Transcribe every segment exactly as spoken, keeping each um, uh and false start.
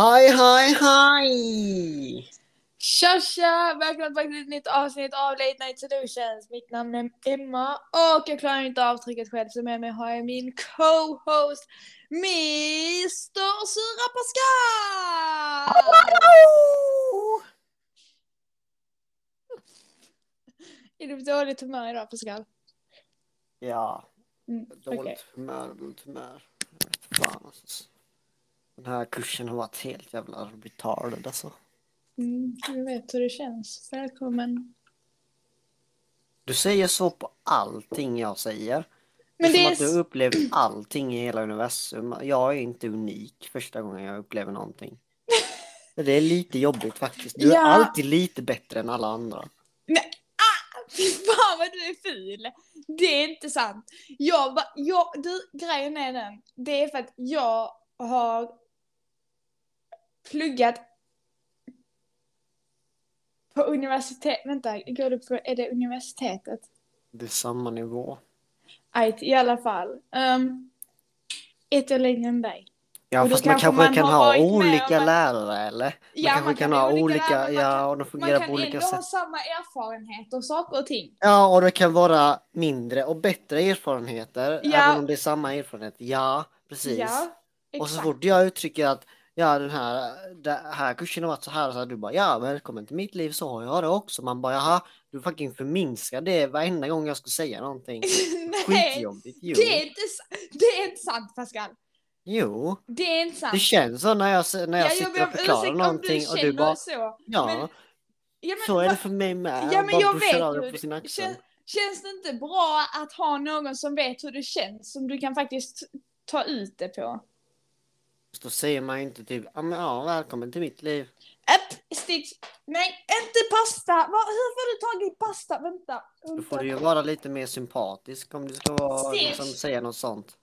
Hej, hej, hej! Tja, tja! Välkomna tillbaka till ett nytt avsnitt av Late Night Solutions. Mitt namn är Emma och jag klarar inte avtrycket själv, så med mig har jag min co-host, mister Sura Pascal! Hallå! Är du på dåligt humör idag, Pascal? Ja, mm, dåligt okay. humör, dåligt humör. Fan alltså. Den här kursen har varit helt jävla betalad alltså. Mm, jag vet hur det känns. Välkommen. Du säger så på allting jag säger. Men det är som att du har upplevt allting i hela universum. Jag är inte unik första gången jag upplever någonting. Det är lite jobbigt faktiskt. Du ja. är alltid lite bättre än alla andra. Nej. Fy fan vad du är ful. Det är inte sant. Jag bara, jag, du, grejen är den. Det är för att jag har pluggat på universitet. Vänta, går du på, är det universitetet? Det är samma nivå. Ajt, i alla fall. Um, ett år längre än dig. Ja, och fast man kanske man kan ha olika man... lärare, eller? Man ja, man kan, kan ha olika, lärare, ja, kan, och de fungerar på olika sätt. Man kan ändå ha samma erfarenhet och saker och ting. Ja, och det kan vara mindre och bättre erfarenheter, ja. Även om det är samma erfarenhet. Ja, precis. Ja, och så fort jag uttrycker att, ja, den här, den här kursen har varit så här, så här, du bara, ja, välkommen till mitt liv, så har jag det också. Man bara, jaha, du fucking förminskar det varenda gång jag ska säga någonting. Nej, skitjobbigt, jo. Det är inte, det är inte sant, Pascal. Jo, det är inte sant. Det känns så när jag, när jag, jag sitter och förklarar någonting du och du bara, så. Ja, men, ja, men, så är det för mig med. Ja, men jag vet på sin axel. Känns, känns det inte bra att ha någon som vet hur det känns, som du kan faktiskt ta ut det på? Då säger man inte typ, ja, men, ja, välkommen till mitt liv. Ett stitch, nej, inte pasta. Var, hur får du tag i pasta? Vänta. Vänta. Då får du ju vara lite mer sympatisk om du ska vara, liksom, säga något sånt.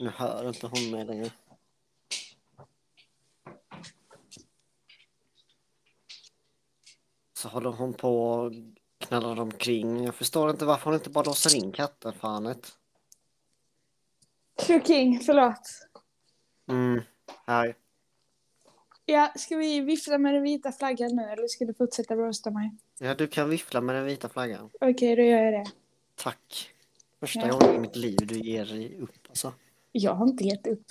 Nu hör inte hon med längre. Så håller hon på och knallar omkring. Jag förstår inte varför hon inte bara låser in katten, fanet. Kuking, förlåt. Mm, hej. Ja, ska vi viffla med den vita flaggan nu? Eller ska du fortsätta rosta mig? Ja, du kan viffla med den vita flaggan. Okej, okay, då gör jag det. Tack. Första ja. gången i mitt liv du ger dig upp, alltså. Jag har inte gett upp.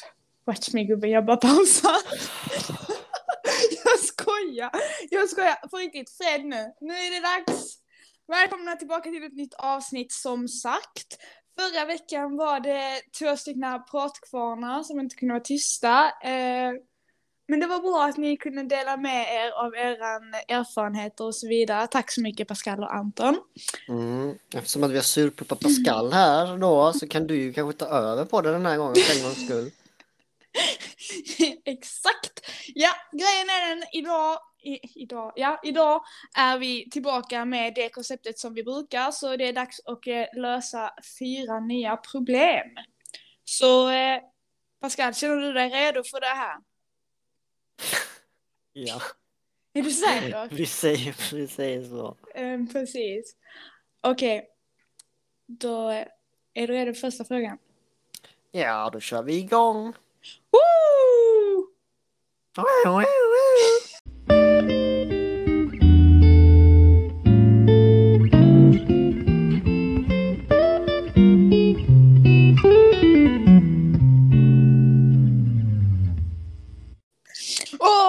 Watch me, gubben. Jag bara pausar. Jag skojar. Jag skojar. För riktigt, Fred nu. Nu är det dags. Välkomna tillbaka till ett nytt avsnitt, som sagt. Förra veckan var det två stycken pratkvarnar som inte kunde vara tysta. Men det var bra att ni kunde dela med er av era erfarenheter och så vidare. Tack så mycket, Pascal och Anton. Mm. Eftersom att vi har surpuppat Pascal här då, så kan du ju kanske ta över på det den här gången för en gångs skull. Exakt. Ja, grejen är den idag. I, idag, ja, idag är vi tillbaka med det konceptet som vi brukar. Så det är dags att eh, lösa fyra nya problem. Så eh, Pascal, känner du dig redo för det här? Ja. Är du säker? Vi säger, vi säger så. Mm, precis. Okej. Okay. Då är du redo för första frågan. Ja, då kör vi igång. Woo! Woo, woo, woo.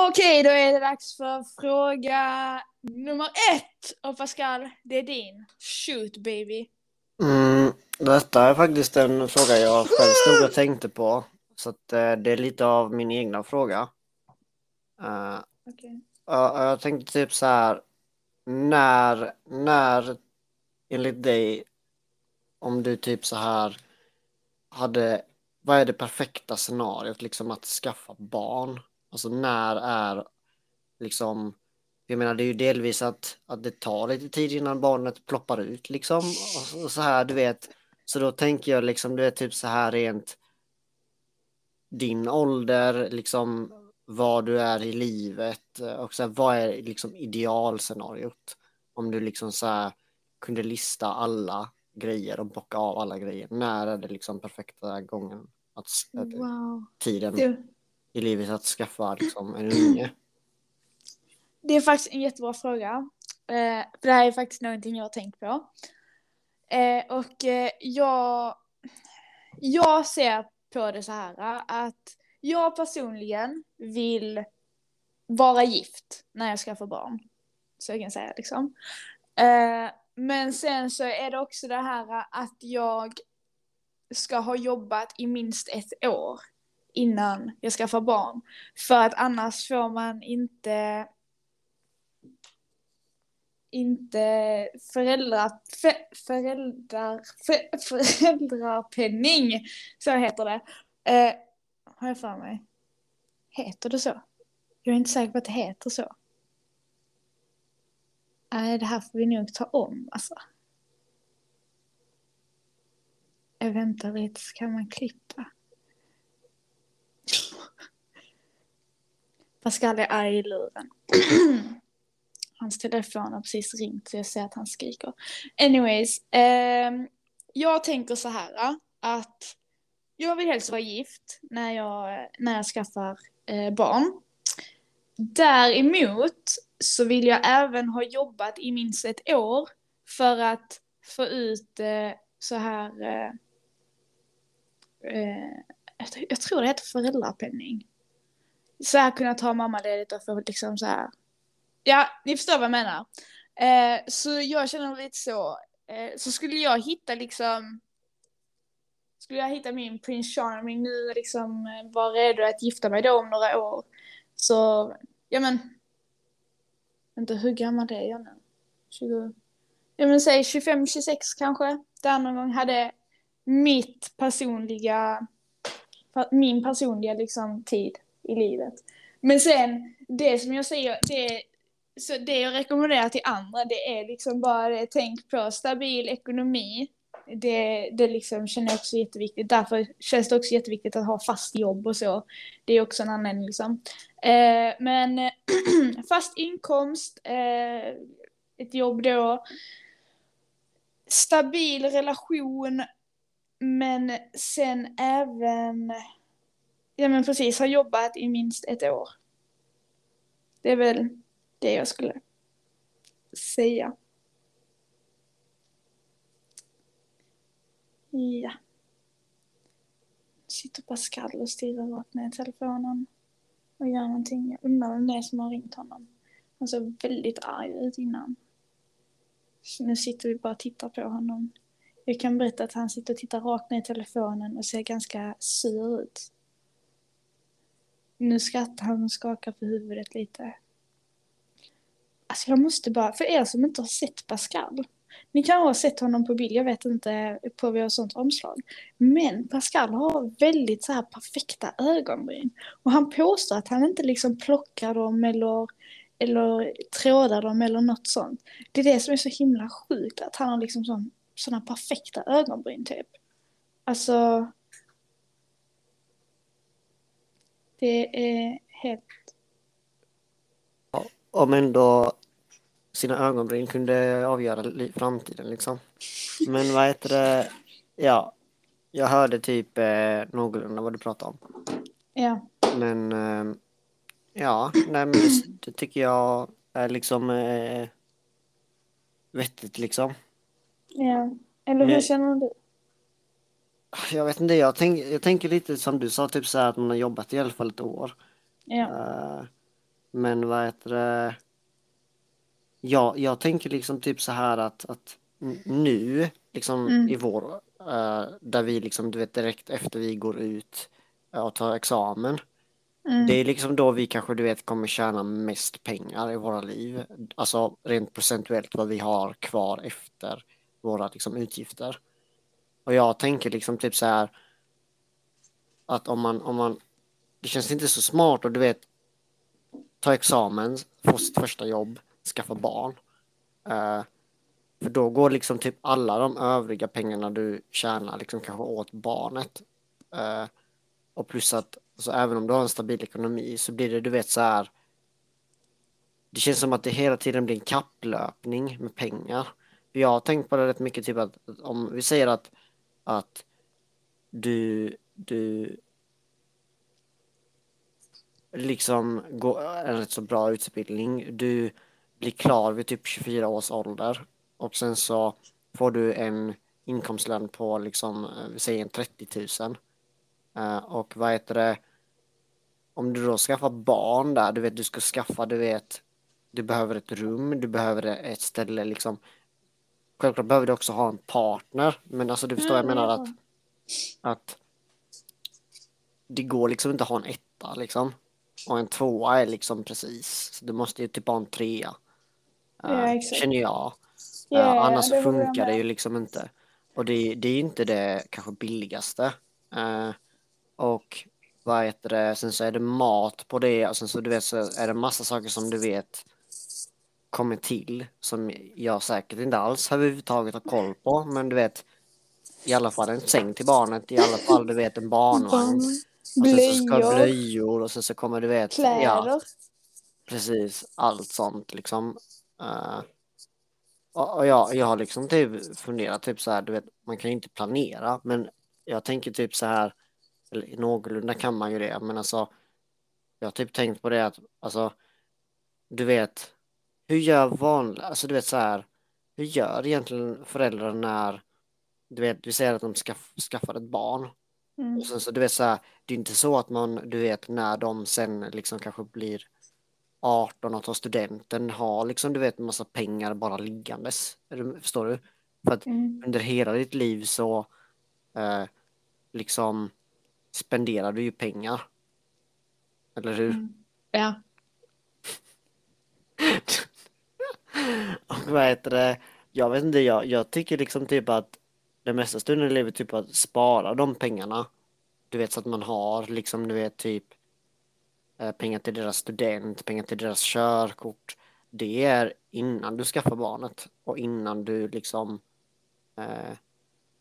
Okej, då är det dags för fråga nummer ett. Och Pascal, det är din. Shoot, baby. Mm, detta är faktiskt en fråga jag själv stod och tänkte på. Så att, eh, det är lite av min egna fråga. Uh, okay. uh, jag tänkte typ så här. När, när enligt dig, om du typ så här hade, vad är det perfekta scenariot, liksom, att skaffa barn? Alltså när är, liksom, jag menar, det är ju delvis att, att det tar lite tid innan barnet ploppar ut, liksom, och, och så här, du vet. Så då tänker jag, liksom, du vet, typ så här rent din ålder, liksom, vad du är i livet och så här, vad är, liksom, idealscenariot? Om du, liksom, så här kunde lista alla grejer och bocka av alla grejer. När är det, liksom, perfekta gången att, att wow. tiden... Du. i livet att skaffa liksom, en unge? Det är faktiskt en jättebra fråga. Eh, för det här är faktiskt någonting jag har tänkt på. Eh, och eh, jag, jag ser på det så här att jag personligen vill vara gift när jag skaffar barn. Så jag kan säga liksom. Eh, men sen så är det också det här att jag ska ha jobbat i minst ett år innan jag skaffar barn. För att annars får man inte... inte föräldrar, för, föräldrar, för, föräldrapenning, så heter det. Eh, har jag för mig? Heter det så? Jag är inte säker på att det heter så. Nej, äh, det här får vi nog ta om, alltså. Jag väntar lite, så kan man klippa. Pascal är arg i luren. Hans telefon har precis ringt så jag ser att han skriker. Anyways, eh, jag tänker så här att jag vill helst vara gift när jag, när jag skaffar eh, barn. Däremot så vill jag även ha jobbat i minst ett år för att få ut eh, så här... Eh, eh, jag tror det heter föräldrapenning. Så här kunna ta mammaledigt och få liksom så här... Ja, ni förstår vad jag menar. Eh, så jag känner lite så. Eh, så skulle jag hitta liksom... Skulle jag hitta min Prince Charming nu och liksom vara redo att gifta mig då om några år. Så, ja men... Vänta, hur gammal är jag nu? tjugo Ja men säg tjugofem till tjugosex kanske. Där någon gång hade mitt personliga... Min personliga liksom tid i livet. Men sen, det som jag säger, det... Så det jag rekommenderar till andra, det är liksom bara tänk på stabil ekonomi. Det, det liksom känner jag också jätteviktigt. Därför känns det också jätteviktigt att ha fast jobb och så. Det är också en anledning liksom. Eh, men fast inkomst, eh, ett jobb då. Stabil relation, men sen även, ja men precis, har jobbat i minst ett år. Det är väl... det jag skulle säga. Ja. Sitter Pascal och stirrar rakt ner i telefonen. Och gör någonting. Jag undrar vem det är som har ringt honom. Han såg väldigt arg ut innan. Så nu sitter vi bara och tittar på honom. Jag kan berätta att han sitter och tittar rakt ner i telefonen. Och ser ganska sur ut. Nu skrattar han och skakar på huvudet lite. Alltså jag måste bara, för er som inte har sett Pascal, ni kan ha sett honom på bild, jag vet inte på vad och sånt omslag. Men Pascal har väldigt så här perfekta ögonbryn. Och han påstår att han inte liksom plockar dem eller, eller trådar dem eller något sånt. Det är det som är så himla sjukt, att han har liksom sån, såna perfekta ögonbryn typ. Alltså, det är helt... Om ändå sina ögonbryn kunde avgöra li- framtiden liksom. Men vad heter det? Ja, jag hörde typ eh, någorlunda vad du pratade om. Ja. Men eh, ja, nej, men det tycker jag är liksom eh, vettigt liksom. Ja, eller hur känner du? Jag vet inte, jag, tänk, jag tänker lite som du sa, typ så här att man har jobbat i alla fall ett år. Ja. Uh, Men vad heter det? Ja, jag tänker liksom typ så här att, att nu, liksom mm. i vår, äh, där vi liksom, du vet, direkt efter vi går ut äh, och tar examen. Mm. Det är liksom då vi kanske, du vet, kommer tjäna mest pengar i våra liv. Alltså rent procentuellt vad vi har kvar efter våra liksom utgifter. Och jag tänker liksom typ så här att om man, om man, det känns inte så smart och du vet, ta examen, få sitt första jobb, skaffa barn. Uh, för då går liksom typ alla de övriga pengarna du tjänar liksom kanske åt barnet. Uh, och plus att alltså, även om du har en stabil ekonomi så blir det, du vet, så här. Det känns som att det hela tiden blir en kapplöpning med pengar. Jag har tänkt på det rätt mycket, typ att om vi säger att, att du... du liksom går en rätt så bra utbildning. Du blir klar vid typ tjugofyra års ålder. Och sen så får du en inkomstlön på liksom, vi säger trettio tusen. Och vad heter det? Om du då skaffar barn där, du vet, du ska skaffa, du vet, du behöver ett rum, du behöver ett ställe liksom. Självklart behöver du också ha en partner, men alltså du förstår, jag menar att, att det går liksom inte att ha en etta liksom. Och en tvåa är liksom precis, så du måste ju typ ha en trea. Ja, exakt. Känner jag. Ja, uh, annars det funkar det ju liksom inte. Och det, det är inte det kanske billigaste. Uh, och vad heter det? Sen så är det mat på det. Och sen så, du vet, så är det massa saker som du vet kommer till. Som jag säkert inte alls har överhuvudtaget har koll på. Men du vet, i alla fall en säng till barnet. I alla fall, du vet, en barnvagn. Och sen så ska det blöjor. Och sen så kommer, du vet, kläder. Ja, precis, allt sånt liksom. Uh, Och jag, jag har liksom typ funderat typ så här, du vet, man kan ju inte planera, men jag tänker typ så här, eller någorlunda kan man ju det, men alltså jag har typ tänkt på det att, alltså du vet, hur gör vanliga, alltså du vet så här, hur gör egentligen föräldrar när, du vet, vi säger att de ska skaffa ett barn, mm. och sen så du vet så här, det är inte så att man, du vet, när de sen liksom kanske blir arton och tar studenten, har liksom, du vet, en massa pengar bara liggandes. Förstår du? För att mm. under hela ditt liv så eh, liksom spenderar du ju pengar. Eller hur? Mm. Ja. Och vad heter det? Jag vet inte, jag, jag tycker liksom typ att den mesta stunden i livet typ att spara de pengarna. Du vet, så att man har liksom, du vet, typ pengar till deras student, pengar till deras körkort. Det är innan du skaffar barnet. Och innan du liksom, eh,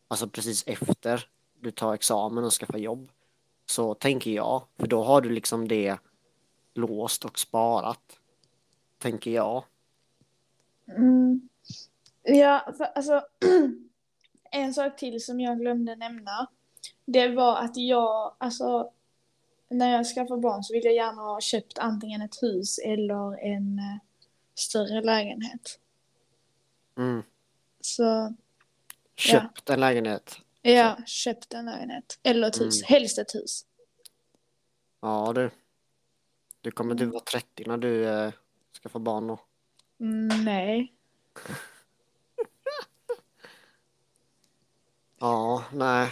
alltså precis efter du tar examen och skaffar jobb. Så tänker jag, för då har du liksom det låst och sparat. Tänker jag. Mm. Ja, för, alltså en sak till som jag glömde nämna. Det var att jag, alltså när jag skaffar barn så vill jag gärna ha köpt antingen ett hus eller en större lägenhet. Mm. Så, köpt ja. en lägenhet. Ja, så. köpt en lägenhet. Eller ett hus. Mm. Helst ett hus. Ja, du. Du kommer du vara trettio när du eh, skaffar barn då? Mm, nej. Ja, nej.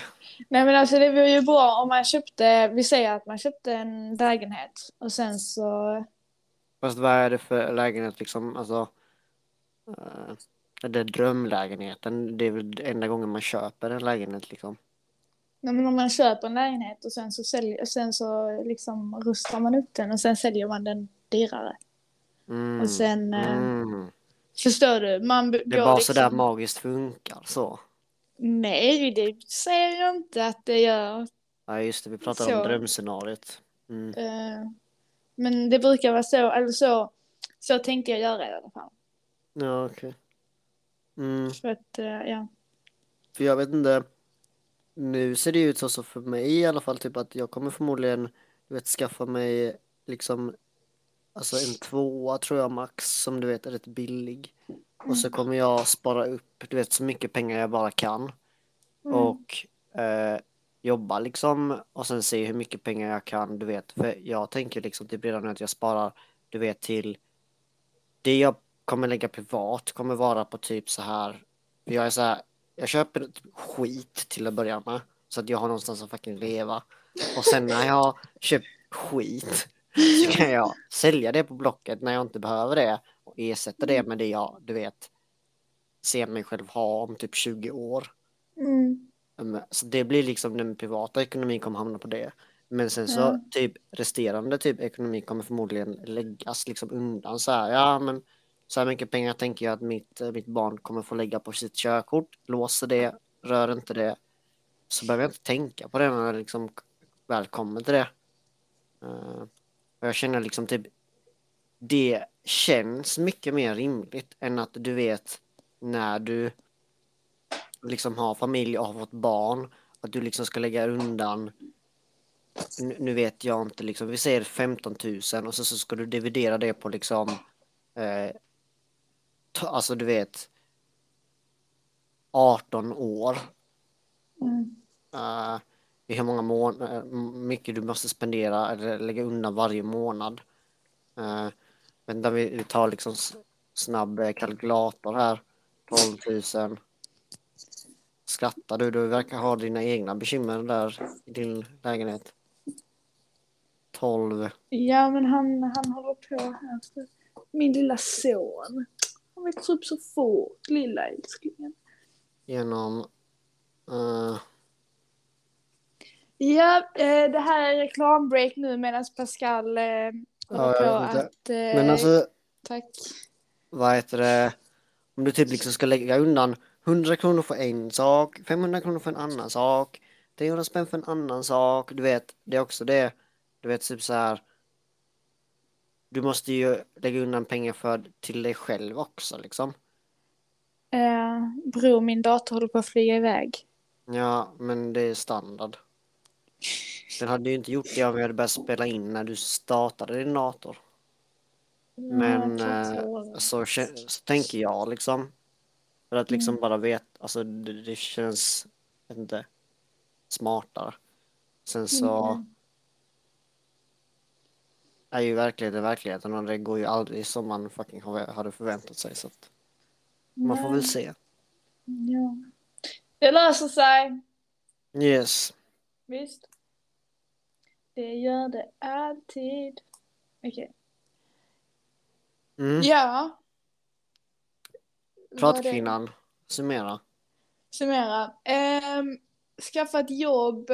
Nej, men alltså det vore ju bra om man köpte, vi säger att man köpte en lägenhet och sen så... Fast vad är det för lägenhet liksom, alltså, det är drömlägenheten, det är väl enda gången man köper en lägenhet liksom. Nej, men om man köper en lägenhet och sen så säljer, sen så liksom rustar man upp den och sen säljer man den dyrare. Mm. Och sen, mm. förstår du, man... Det är bara liksom... sådär magiskt funkar så. Nej, det säger jag inte att det gör. Ja, just det. Vi pratar så. om drömscenariet. Mm. Uh, men det brukar vara så. Alltså, så tänkte jag göra i alla fall. Ja, okej. Okay. Mm. För att, uh, ja. För jag vet inte. Nu ser det ut så, så för mig i alla fall. Typ att jag kommer förmodligen, du vet, skaffa mig liksom, alltså en tvåa tror jag max. Som du vet är rätt billig. Och så kommer jag spara upp, du vet, så mycket pengar jag bara kan. Mm. Och eh, jobba liksom. Och sen se hur mycket pengar jag kan, du vet. För jag tänker liksom typ redan nu att jag sparar, du vet, till... Det jag kommer lägga privat kommer vara på typ så här... Jag är så här, jag köper skit till att börja med. Så att jag har någonstans att fucking leva. Och sen när jag har köpt skit så kan jag sälja det på Blocket när jag inte behöver det. Och ersätta det med det jag, du vet, ser mig själv ha om typ tjugo år. Mm. Så det blir liksom, den privata ekonomin kommer hamna på det. Men sen så mm. typ resterande typ ekonomi kommer förmodligen läggas liksom undan. Så här, ja men så här mycket pengar tänker jag att mitt, mitt barn kommer få lägga på sitt körkort. Låser det, rör inte det. Så behöver jag inte tänka på det när jag liksom väl kommer till det. Uh, och jag känner liksom typ, det känns mycket mer rimligt än att du vet när du liksom har familj och har fått barn att du liksom ska lägga undan nu, nu vet jag inte, liksom, vi säger femton tusen och så, så ska du dividera det på liksom, eh, t- alltså du vet, arton år. Mm. Uh, hur många månader, mycket du måste spendera eller lägga undan varje månad. Uh, men där vi, vi tar liksom snabb kalkylator här, tolv tusen. Skrattar du? Du verkar ha dina egna bekymmer där i din lägenhet. tolv. Ja, men han, han håller på här. Min lilla son. Han växer upp så fort, lilla älsklingen. Genom... Uh... Ja, det här är reklambreak nu medan Pascal uh, håller på ja, att... Uh... Men alltså... Tack. Vad heter det? Om du typ liksom ska lägga undan hundra kronor för en sak, femhundra kronor för en annan sak, trehundra spänn för en annan sak, du vet, det är också det, du vet, typ så här, du måste ju lägga undan pengar för till dig själv också, liksom. Eh, bro, min dator håller på att flyga iväg. Ja, men det är standard. Den hade ju inte gjort det om jag hade börjat spela in när du startade din dator. Men ja, eh, så, så tänker jag, liksom. För att liksom mm. bara vet, alltså det, det känns inte smartare. Sen så mm. är ju verkligheten verkligheten och det går ju aldrig som man fucking hade förväntat sig. Så att man får väl se. Ja. Det löser sig. Yes. Visst. Det gör det alltid. Okej. Okay. Mm. Ja. Pratkvinnan, summera. Summera. Um, skaffa ett jobb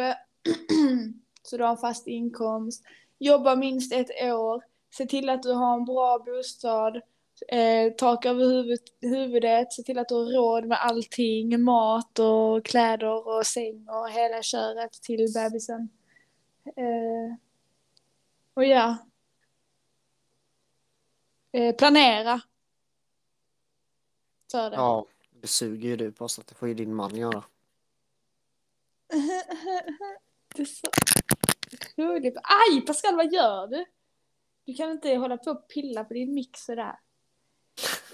så du har en fast inkomst. Jobba minst ett år. Se till att du har en bra bostad. Eh, tak över huvud, huvudet. Se till att du har råd med allting. Mat och kläder och säng och hela köret till bebisen. Eh, och ja. Eh, planera. Det. Ja, det suger ju du på så att det får ju din man göra. Det är så roligt. Aj, Pascal, vad gör du? Du kan inte hålla på och pilla på din mixer där.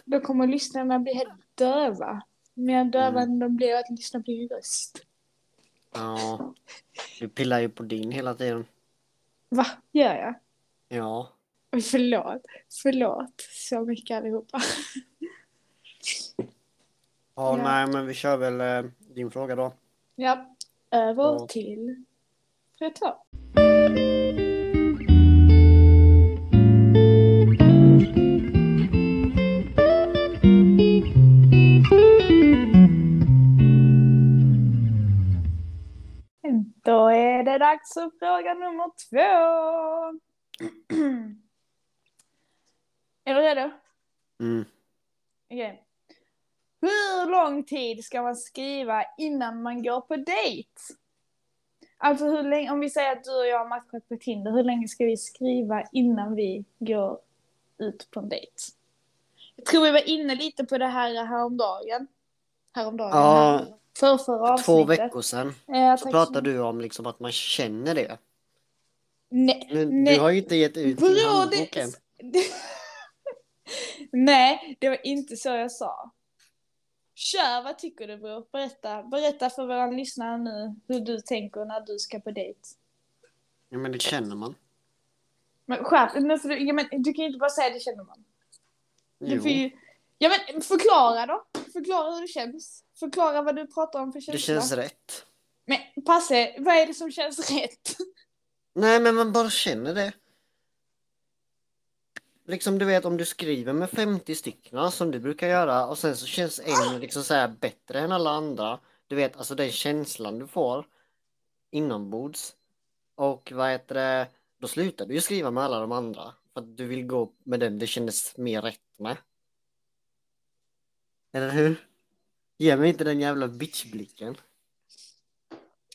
Då kommer lyssnarna bli helt döva. Mer döva mm. än de blir att lyssna på din röst. Ja, du pillar ju på din hela tiden. Va, gör jag? Ja. Förlåt, förlåt så mycket allihopa. Ja, ja, nej, men vi kör väl eh, din fråga då. Ja, över och till Freta. Då är det dags för fråga nummer två. Är du redo? Mm. Okej. Okay. Hur lång tid ska man skriva innan man går på dejt? Alltså hur länge, om vi säger att du och jag har matchat på Tinder, hur länge ska vi skriva innan vi går ut på en dejt? Jag tror vi var inne lite på det här häromdagen. Häromdagen. Ja, här, för förra avsnittet. Två veckor sedan. Eh, så pratade du om liksom att man känner det. Nej. Men nej. Du har ju inte gett ut i handboken. Det... Nej, det var inte så jag sa. Kör, vad tycker du, bror? Berätta, berätta för våra lyssnare nu hur du tänker när du ska på dejt. Ja, men det känner man. Men skärp, men för, ja, men du kan ju inte bara säga det känner man. Jo. Ju, ja, men förklara då. Förklara hur det känns. Förklara vad du pratar om för känslor. Det känns rätt. Men passe, vad är det som känns rätt? Nej, men man bara känner det. Liksom du vet, om du skriver med femtio stycken som du brukar göra och sen så känns en liksom så här bättre än alla andra. Du vet, alltså den känslan du får inombords. Och vad heter det, då slutar du ju skriva med alla de andra. För att du vill gå med den det kändes mer rätt med. Eller hur? Ge mig inte den jävla bitchblicken.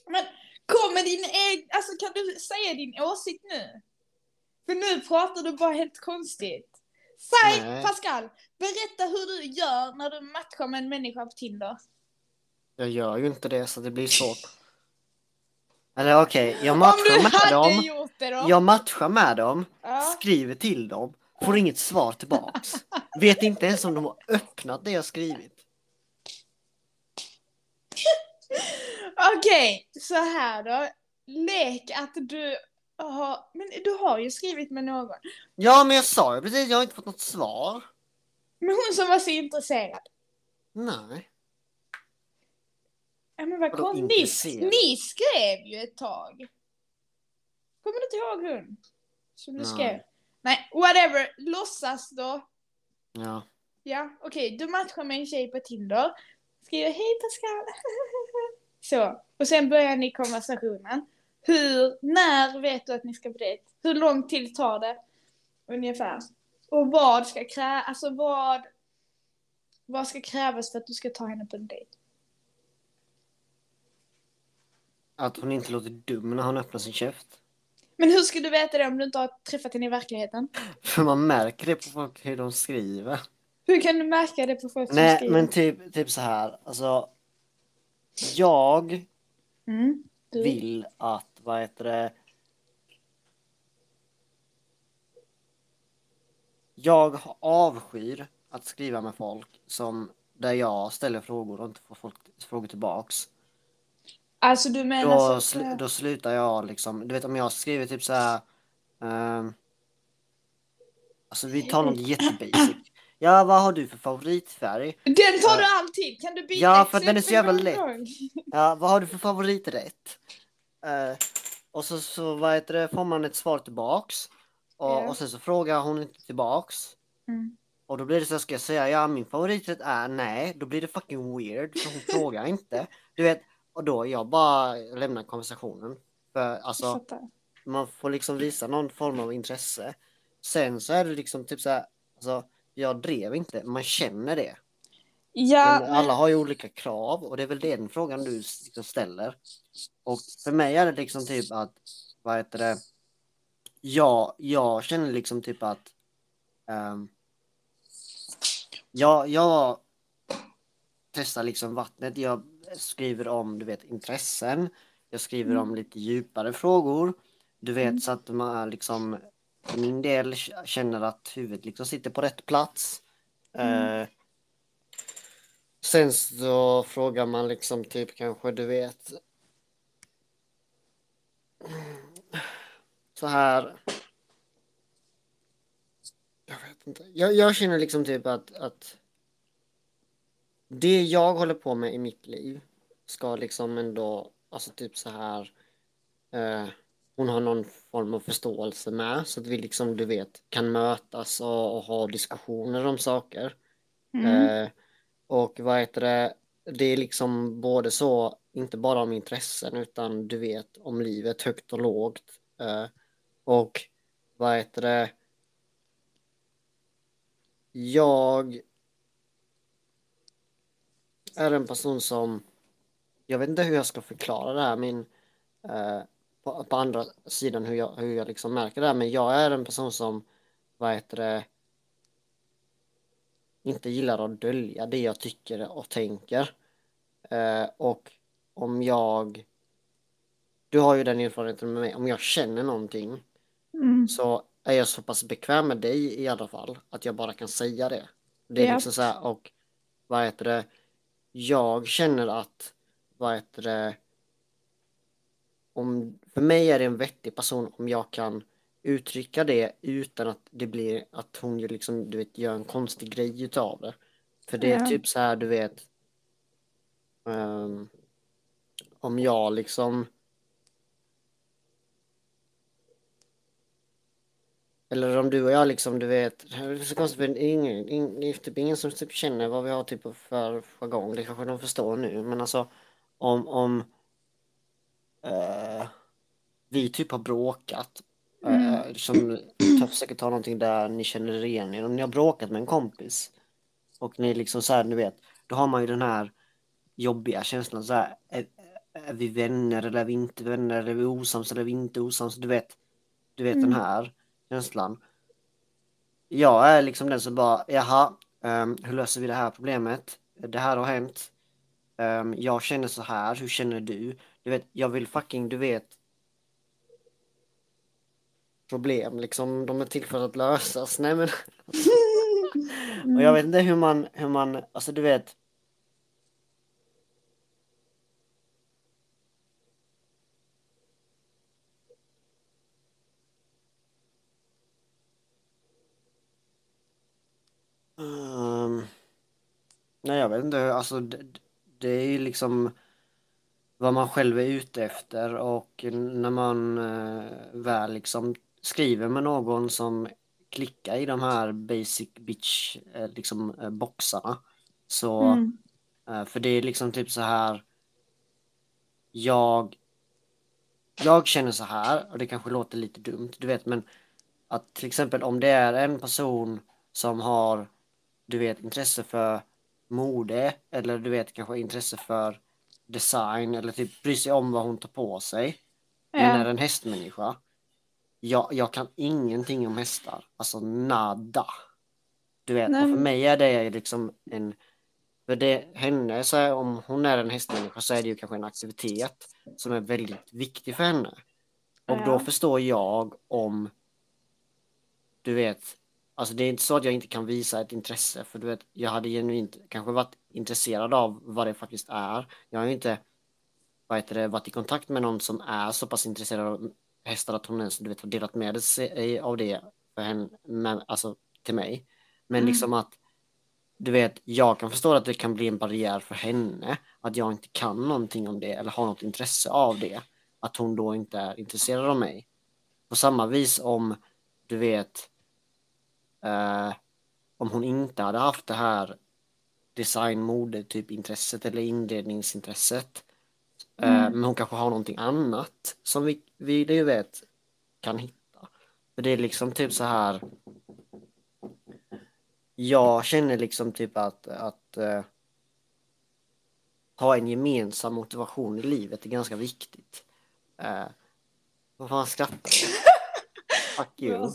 Men kom med din egen, alltså kan du säga din åsikt nu? För nu pratar du bara helt konstigt. Säg, nej. Pascal, berätta hur du gör när du matchar med en människa på Tinder. Jag gör ju inte det, så det blir svårt. Eller okej, okay, jag matchar med dem. Då? Jag matchar med dem, ja. Skriver till dem, får inget svar tillbaks. Vet inte ens om de har öppnat det jag skrivit. Okej, okay, så här då. Lek att du har... Men du har ju skrivit med någon. Ja, men jag sa ju precis. Jag har inte fått något svar. Men hon som var så intresserad. Nej. Ja, men vad kom... ni, ni skrev ju ett tag. Kommer du inte ihåg hon? Som du Nej. skrev. Nej, whatever. Låtsas då. Ja. Ja, okej. Okay. Du matchar med en tjej på Tinder. Skriver hej Pascal. Så. Och sen börjar ni konversationen. Hur, när vet du att ni ska bli det? Hur lång tid tar det? Ungefär. Och vad ska krä- alltså vad, vad ska krävas för att du ska ta henne på en dejt? Att hon inte låter dum när hon öppnar sin käft. Men hur ska du veta det om du inte har träffat henne i verkligheten? För man märker det på folk hur de skriver. Hur kan du märka det på folk som Nej, skriver? Nej, men typ, typ så här. Alltså, jag mm, du. vill att, vad heter det? Jag avskyr att skriva med folk som, där jag ställer frågor och inte får folk, frågor tillbaks. Alltså du menar då, så sl- då slutar jag liksom, du vet om jag skriver typ så här, um, alltså vi tar något jättebasic. Ja, vad har du för favoritfärg? Den tar du uh, alltid, kan du byta? Ja, för den är så jävla lätt. Ja, vad har du för favoriträtt? Uh, och så, så vad heter det, får man ett svar tillbaks. Och, yeah. och sen så frågar hon inte tillbaks. Mm. Och då blir det så, ska jag säga, ja min favoriträtt är, nej, då blir det fucking weird, för hon frågar inte. Du vet, och då jag bara lämnar konversationen. För alltså, man får liksom visa någon form av intresse. Sen så är det liksom typ så här, alltså, jag drev inte, man känner det. Ja, men alla men... har ju olika krav, och det är väl den frågan du liksom ställer. Och för mig är det liksom typ att, vad heter det, ja, jag känner liksom typ att um, jag, jag testar liksom vattnet. Jag skriver om, du vet, intressen. Jag skriver mm. om lite djupare frågor. Du vet, mm. så att man liksom, för min del, känner att huvudet liksom sitter på rätt plats. Mm. Uh, sen så frågar man liksom typ kanske, du vet... Så här. Jag vet inte. Jag, jag känner liksom typ att, att det jag håller på med i mitt liv ska liksom ändå, alltså typ så här, eh, hon har någon form av förståelse med, så att vi liksom, du vet, kan mötas och, och ha diskussioner om saker. Mm. Eh, och vad heter det? Det är liksom både så, inte bara om intressen, utan du vet, om livet högt och lågt. Eh, Och vad heter det? Jag är en person som, jag vet inte hur jag ska förklara det här, min, eh, på, på andra sidan hur jag, hur jag liksom märker det här, men jag är en person som, vad heter det, inte gillar att dölja det jag tycker och tänker. Eh, och om jag, du har ju den erfarenheten med mig, om jag känner någonting, mm. så är jag så pass bekväm med dig i alla fall att jag bara kan säga det. Det är yep. liksom så här, och vad heter det? Jag känner att, vad heter det? Om, för mig är det en vettig person om jag kan uttrycka det utan att det blir att hon ju liksom, du vet, gör en konstig grej utav det. För det är yeah. typ så här, du vet, um, om jag liksom, eller om du och jag liksom, du vet, det är så konstigt, det är ingen, ingen, det är typ ingen som typ känner vad vi har typ för jargong. Det kanske de förstår nu. Men alltså, om, om uh, vi typ har bråkat. Mm. Uh, som jag försöker ta någonting där ni känner igen er. Om ni har bråkat med en kompis. Och ni liksom så här, du vet. Då har man ju den här jobbiga känslan så här. Är, är vi vänner eller är vi inte vänner? Är vi osams eller är vi inte osams? Du vet, du vet mm. den här känslan. Jag är liksom den som bara, jaha, um, hur löser vi det här problemet? Det här har hänt. Um, jag känner så här, hur känner du? Du vet, jag vill fucking, du vet, problem, liksom, de är till för att lösas. Nej, men... Mm. Och jag vet inte hur man, hur man, alltså du vet. Um, nej, jag vet inte, alltså det, det är ju liksom vad man själv är ute efter, och när man eh, väl liksom skriver med någon som klicka i de här basic bitch liksom boxarna, så mm. för det är liksom typ så här, jag jag känner så här, och det kanske låter lite dumt, du vet, men att till exempel om det är en person som har, du vet, intresse för mode, eller du vet, kanske intresse för design, eller typ bryr sig om vad hon tar på sig, ja. Men är en hästmänniska. Jag, jag kan ingenting om hästar. Alltså nada. Du vet, för mig är det liksom en... För det, henne, så är, om hon är en hästmänniska, så är det ju kanske en aktivitet som är väldigt viktig för henne. Och ja. Då förstår jag om... Du vet, alltså det är inte så att jag inte kan visa ett intresse. För du vet, jag hade genuint kanske varit intresserad av vad det faktiskt är. Jag har ju inte, vad heter det, varit i kontakt med någon som är så pass intresserad av hästar att hon ens, du vet, har delat med sig av det för henne, men, alltså till mig. Men mm. liksom att, du vet, jag kan förstå att det kan bli en barriär för henne, att jag inte kan någonting om det eller har något intresse av det, att hon då inte är intresserad av mig. På samma vis om, du vet, eh, om hon inte hade haft det här designmode typ intresset eller inredningsintresset, Mm. men hon kanske har någonting annat som vi, vi det vet kan hitta. För det är liksom typ så här, jag känner liksom typ att, att uh, ha en gemensam motivation i livet är ganska viktigt. Uh, vad fan skrattar jag? Fuck you.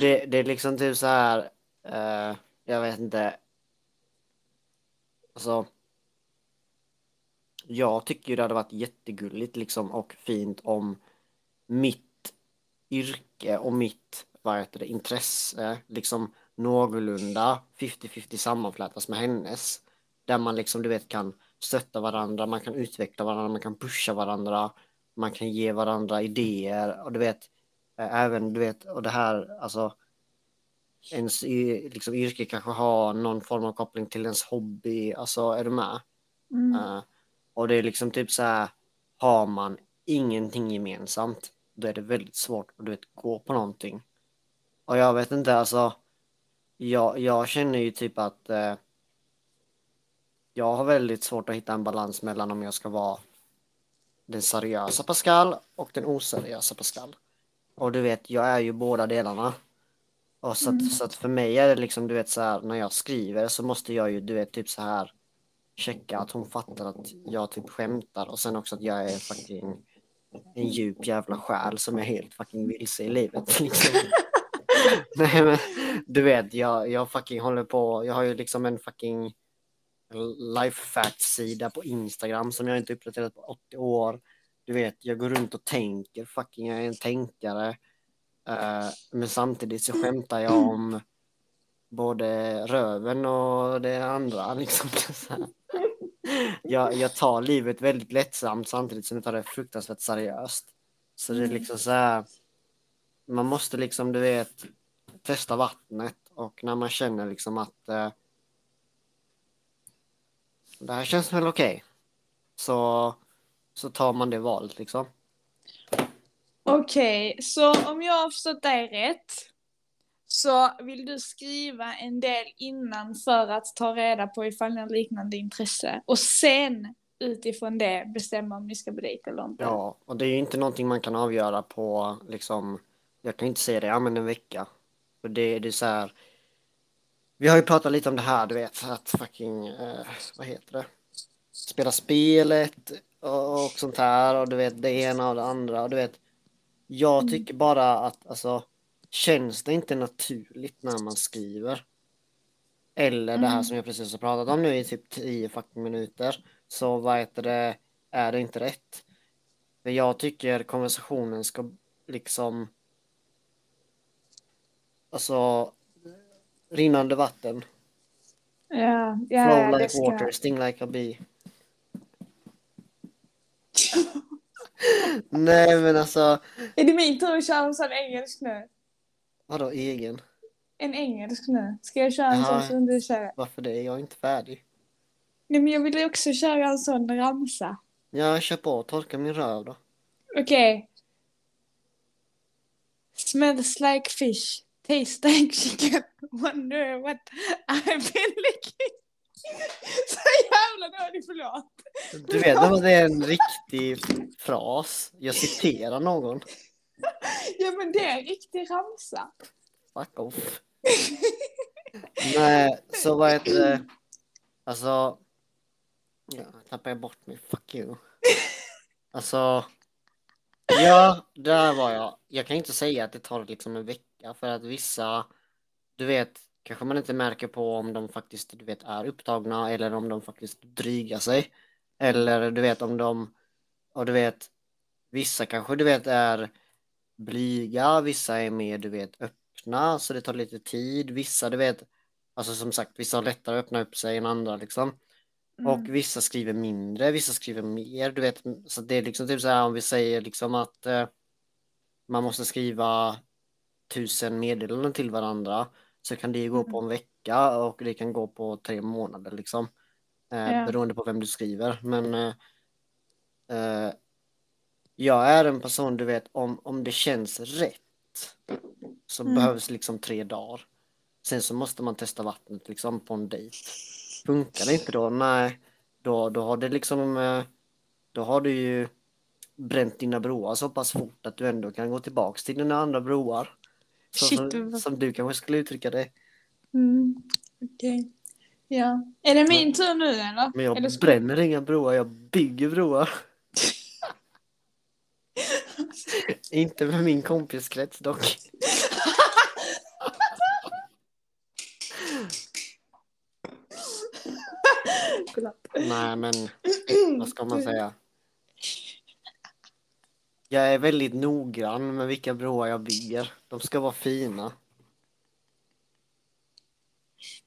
Det, det är liksom typ så här, uh, jag vet inte, alltså jag tycker ju det hade varit jättegulligt liksom, och fint om mitt yrke och mitt, vad heter det, intresse liksom någorlunda femtio femtio sammanflätas med hennes. Där man liksom, du vet, kan stötta varandra, man kan utveckla varandra, man kan pusha varandra, man kan ge varandra idéer, och du vet, även du vet, och det här, alltså ens liksom, yrke kanske har någon form av koppling till ens hobby, alltså är du med? Mm. Uh, Och det är liksom typ så här, har man ingenting gemensamt, då är det väldigt svårt att, du vet, gå på någonting. Och jag vet inte, alltså, jag, jag känner ju typ att eh, jag har väldigt svårt att hitta en balans mellan om jag ska vara den seriösa Pascal och den oseriösa Pascal. Och du vet, jag är ju båda delarna. Och så att, mm. så att för mig är det liksom, du vet, så här, när jag skriver så måste jag ju, du vet, typ så här, checka att hon fattar att jag typ skämtar, och sen också att jag är fucking en djup jävla själ som är helt fucking vilse i livet liksom. Nej, men du vet, jag, jag fucking håller på, jag har ju liksom en fucking life facts-sida på Instagram som jag inte uppdaterat på åttio år. Du vet, jag går runt och tänker, fucking jag är en tänkare, uh, men samtidigt så skämtar jag om både röven och det andra liksom. jag, jag tar livet väldigt lättsamt samtidigt som jag tar det fruktansvärt seriöst. Så det är liksom så här, man måste liksom, du vet, testa vattnet, och när man känner liksom att eh, det här känns väl okej, okay, så, så tar man det valet liksom. Okej, okay, så om jag har förstått dig rätt, så vill du skriva en del innan för att ta reda på ifall ni har liknande intresse. Och sen utifrån det bestämma om ni ska bli dejt eller inte. Ja, och det är ju inte någonting man kan avgöra på, liksom, jag kan inte säga det, ja men en vecka. För det, det är så här, vi har ju pratat lite om det här, du vet, att fucking, eh, vad heter det? Spela spelet och, och sånt här, och du vet, det ena och det andra. Och du vet, jag tycker bara att, alltså, känns det inte naturligt när man skriver, eller det här som jag precis har pratat om nu i typ tio fucking minuter, så vad heter det, är det inte rätt. Jag tycker konversationen ska liksom, alltså, rinnande vatten. Yeah, yeah, flow yeah, like ska... water, sting like a bee. Nej men alltså. Är det min tur att köra en sån engelsk nu? Vadå egen? En engelsk nu. Ska jag köra en sån som du kör? Varför det? Jag är inte färdig. Nej men jag vill också köra en sån ramsa. Ja, kör på. Torka min röv då. Okej. Okay. Smells like fish. Tastes like chicken. Wonder what I've been licking. Så jävla dålig, förlåt. Du vet att det är en riktig fras. Jag citerar någon. Ja, men det är en riktig ramsa. Fuck off. Nej, så vad heter det? Alltså... Ja, tappar jag bort mig. Fuck you. Alltså... Ja, där var jag. Jag kan inte säga att det tar liksom en vecka. För att vissa... Du vet... Kanske man inte märker på om de faktiskt, du vet, är upptagna. Eller om de faktiskt drygar sig. Eller du vet om de... Och du vet... Vissa kanske, du vet, är blyga. Vissa är mer, du vet, öppna. Så det tar lite tid. Vissa, du vet... Alltså som sagt, vissa har lättare att öppna upp sig än andra liksom. Mm. Och vissa skriver mindre, vissa skriver mer, du vet, så det är liksom typ så här, om vi säger liksom att eh, man måste skriva tusen meddelanden till varandra, så kan det gå på en vecka och det kan gå på tre månader liksom, eh, yeah. beroende på vem du skriver. Men eh, eh, jag är en person, du vet, om, om det känns rätt så mm. behövs liksom tre dagar. Sen så måste man testa vattnet liksom på en dejt. Funkar det inte då? Nej. Då, då har det liksom... Då har du ju bränt dina broar så pass fort att du ändå kan gå tillbaka till dina andra broar. Så, som, som du kanske skulle uttrycka det. Mm. Okej. Okay. Ja. Är det min tur nu eller? Men jag eller ska... bränner inga broar. Jag bygger broar. Inte med min kompiskrets dock. Nej men, vad ska man säga? Jag är väldigt noggrann med vilka broar jag bygger. De ska vara fina.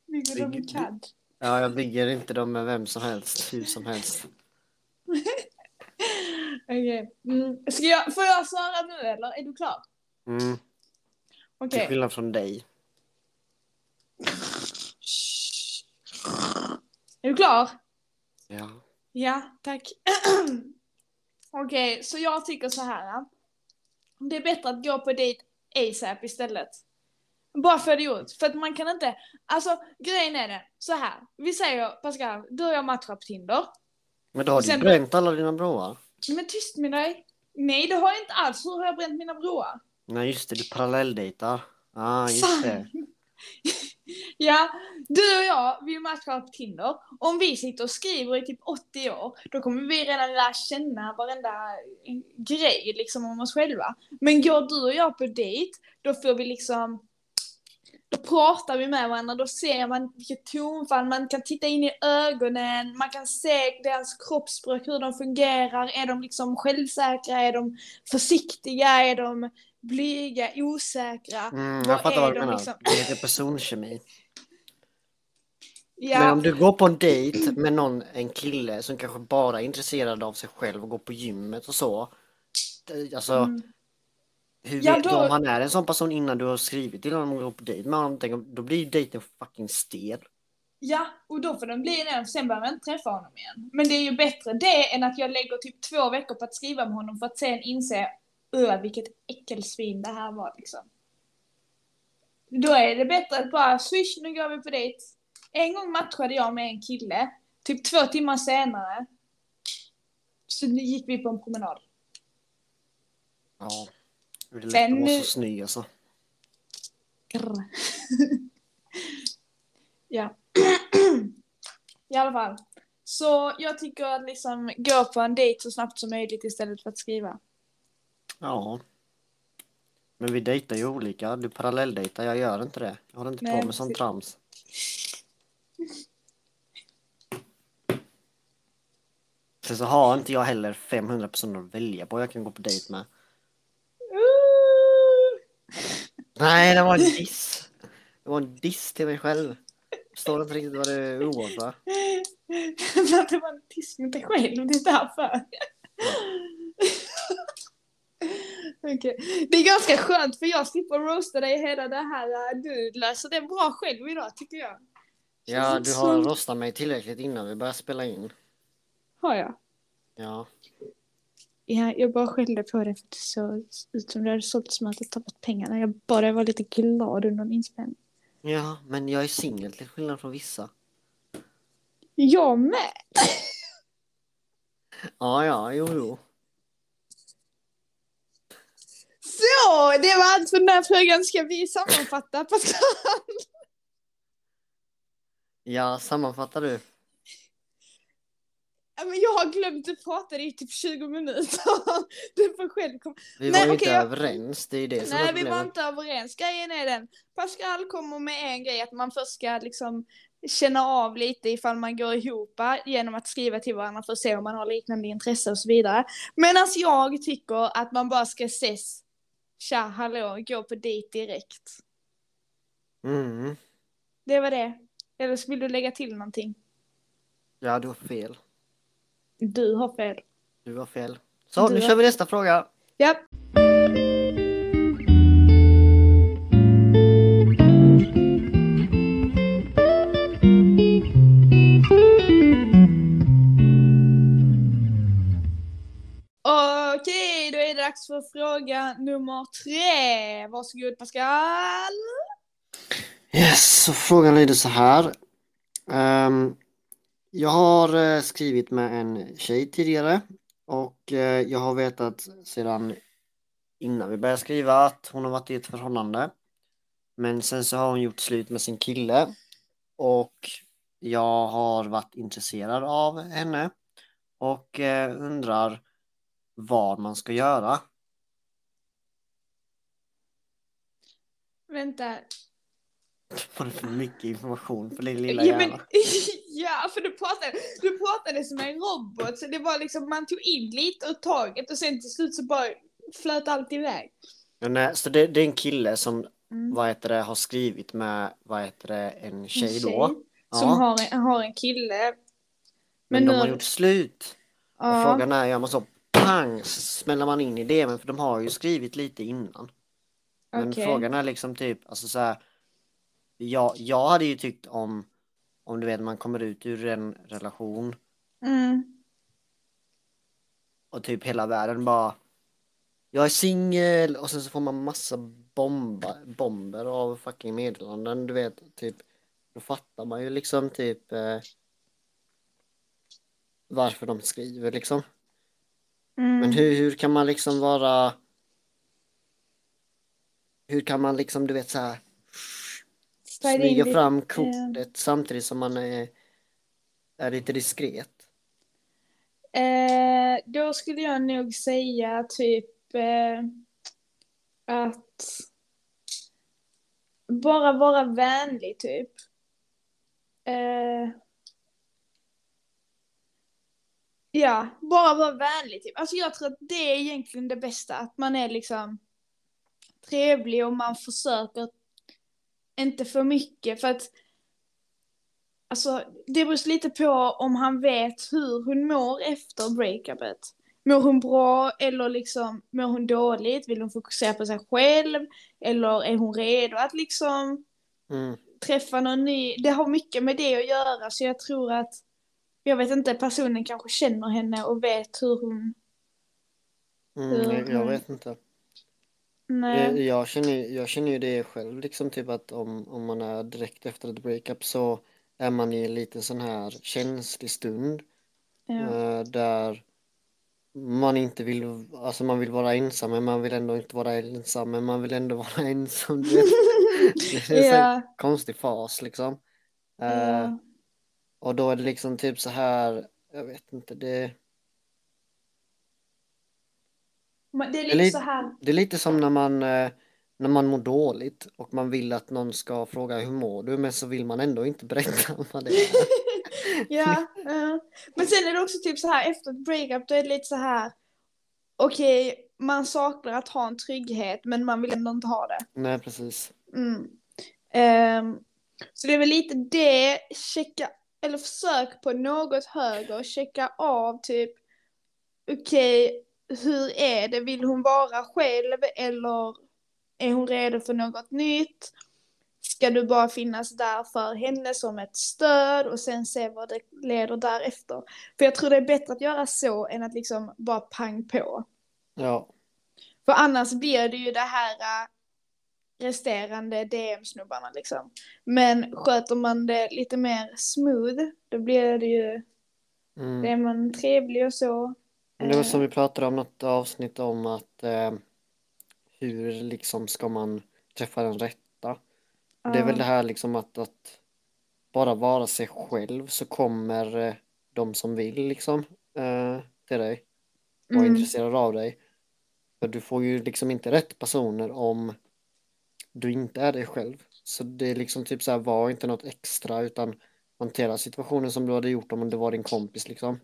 Bygger de med C A D? Ja, jag bygger inte dem med vem som helst, hur som helst. Okej. Okay. Mm. Ska jag, får jag svara nu eller? Är du klar? Mm. Okej. Okay. Till skillnad från dig. Är du klar? Ja. Ja, tack. Okej, okay, så jag tycker så här. Det är bättre att gå på dejt ASAP istället. Bara för det gjort. För att man kan inte... Alltså, grejen är det. Så här. Vi säger, Pascal, du och jag matchar på Tinder. Men då har sen... du bränt alla dina broar. Men tyst med dig. Nej, det har jag inte alls. Hur har jag bränt mina broar? Nej, just det. Du parallelldejtar. Ja, ah, just det. Ja, du och jag, vi matchar på Tinder. Om vi sitter och skriver i typ åttio år, då kommer vi redan lära känna varenda grej liksom om oss själva. Men går du och jag på dejt, då får vi liksom, då pratar vi med varandra, då ser man vilket tonfall, man kan titta in i ögonen, man kan se deras kroppsspråk, hur de fungerar, är de liksom självsäkra, är de försiktiga, är de blyga, osäkra. Mm, jag fattar vad du menar. Liksom... Det är personkemi. Ja. Men om du går på en dejt med någon, en kille som kanske bara är intresserad av sig själv och går på gymmet och så. Alltså, mm. hur ja, vet då... du om han är en sån person innan du har skrivit till honom och går på dejt med honom? Tänker, då blir ju dejten fucking stel. Ja, och då får den bli en, sen behöver jag inte träffa honom igen. Men det är ju bättre det än att jag lägger typ två veckor på att skriva med honom för att sen inse Öh, vilket äckelsvin det här var liksom. Då är det bättre att bara swish, nu går vi på dejt. En gång matchade jag med en kille. Typ två timmar senare så gick vi på en promenad. Ja, det är lätt sen... att vara så snygg alltså. Ja. I alla fall. Så jag tycker att liksom gå på en dejt så snabbt som möjligt istället för att skriva. Ja. Men vi dejtar ju olika. Du parallelldejtar, jag gör inte det. Jag håller inte Nej, på med sånt trams. Sen så har inte jag heller femhundra personer att välja på jag kan gå på dejt med. Nej, det var en diss. Det var en diss till mig själv. Förstår inte riktigt vad det är oroligt, va? Det var en diss till dig själv, det är därför. Okay. Det är ganska skönt för jag slipper roasta dig hela det här. Du löser det bra själv idag tycker jag. Ja, du har rostat mig tillräckligt innan vi börjar spela in. Har jag? Ja. Ja, jag bara skällde på det för att det såg ut som det hade sålt som att jag tappat pengarna. Jag bara var lite glad under någon inspelning. Ja, men jag är singel till skillnad från vissa. Jag med! Ja, ja, jo, jo. Så, det var allt för den här frågan. Ska vi sammanfatta, Pascal? Ja, sammanfattar du? Men jag har glömt att prata i typ tjugo minuter. Du får själv komma. Vi var nej, inte okej, jag... överens, det är det som nej, är vi var inte överens. Grejen är den. Pascal kommer med en grej att man först ska liksom känna av lite ifall man går ihop genom att skriva till varandra för att se om man har liknande intresse och så vidare. Medan jag tycker att man bara ska ses. Tja, hallå, gå på dejt direkt. Mm. Det var det. Eller så vill du lägga till någonting? Ja, du har fel. Du har fel. Du har fel. Så, du nu har... kör vi nästa fråga. Ja. Okej, då är det dags för fråga nummer tre. Varsågod, Pascal. Yes, så frågan lyder så här. Um... Jag har skrivit med en tjej tidigare och jag har vetat sedan innan vi började skriva att hon har varit i ett förhållande. Men sen så har hon gjort slut med sin kille och jag har varit intresserad av henne och undrar vad man ska göra. Vänta. Var det för mycket information för din lilla hjärna? Ja, men, ja, för du pratade, du pratade som en robot. Så det var liksom, man tog in lite och taget. Och sen till slut så bara flöt allt iväg. Ja, nej, så det, det är en kille som mm. vad heter det, har skrivit med vad heter det, en tjej, en tjej då. Som ja. har, en, har en kille. Men, men de nu... har gjort slut. Ja. Och frågan är, gör man så pang, så smäller man in i det. Men för de har ju skrivit lite innan. Men okay. Frågan är liksom typ, alltså så här. Jag, jag hade ju tyckt om om du vet man kommer ut ur en relation mm. och typ hela världen bara jag är singel och sen så får man massa bomba, bomber av fucking meddelanden du vet typ då fattar man ju liksom typ eh, varför de skriver liksom mm. men hur, hur kan man liksom vara hur kan man liksom du vet så här smyga fram kortet yeah. samtidigt som man är, är lite diskret. Eh, då skulle jag nog säga typ eh, att bara vara vänlig typ. Eh, ja, bara vara vänlig typ. Alltså jag tror att det är egentligen det bästa. Att man är liksom trevlig och man försöker inte för mycket för att alltså det beror lite på om han vet hur hon mår efter breakupet. Mår hon bra eller liksom mår hon dåligt? Vill hon fokusera på sig själv? Eller är hon redo att liksom mm. träffa någon ny? Det har mycket med det att göra så jag tror att jag vet inte, personen kanske känner henne och vet hur hon hur mm, jag hon... vet inte. Nej. Jag känner, jag känner ju det själv liksom typ att om, om man är direkt efter ett breakup så är man i en liten sån här känslig stund ja. Där man inte vill alltså man vill vara ensam men man vill ändå inte vara ensam men man vill ändå vara ensam det är en ja. Konstig fas liksom ja. uh, och då är det liksom typ så här jag vet inte det Det är, lite så här. Det är lite som när man, när man mår dåligt och man vill att någon ska fråga hur mår du men så vill man ändå inte berätta vad det är. Ja, uh. Men sen är det också typ så här, efter ett breakup då är det lite så här, okej, okay, man saknar att ha en trygghet men man vill ändå inte ha det. Nej, precis. Mm. Um, så det är väl lite det, checka, eller försök på något högre och checka av typ, okej, okay, hur är det? Vill hon vara själv eller är hon redo för något nytt? Ska du bara finnas där för henne som ett stöd och sen se vad det leder därefter? För jag tror det är bättre att göra så än att liksom bara pang på. Ja. För annars blir det ju det här resterande D M-snubbarna liksom. Men sköter man det lite mer smooth, då blir det ju mm. det är man trevlig och så. Men det var som vi pratade om något avsnitt om att eh, hur liksom ska man träffa den rätta. Det är väl det här liksom att, att bara vara sig själv så kommer eh, de som vill liksom eh, till dig och mm. är intresserade av dig. För du får ju liksom inte rätt personer om du inte är dig själv. Så det är liksom typ så här, var inte något extra utan hantera situationen som du hade gjort om det var din kompis liksom.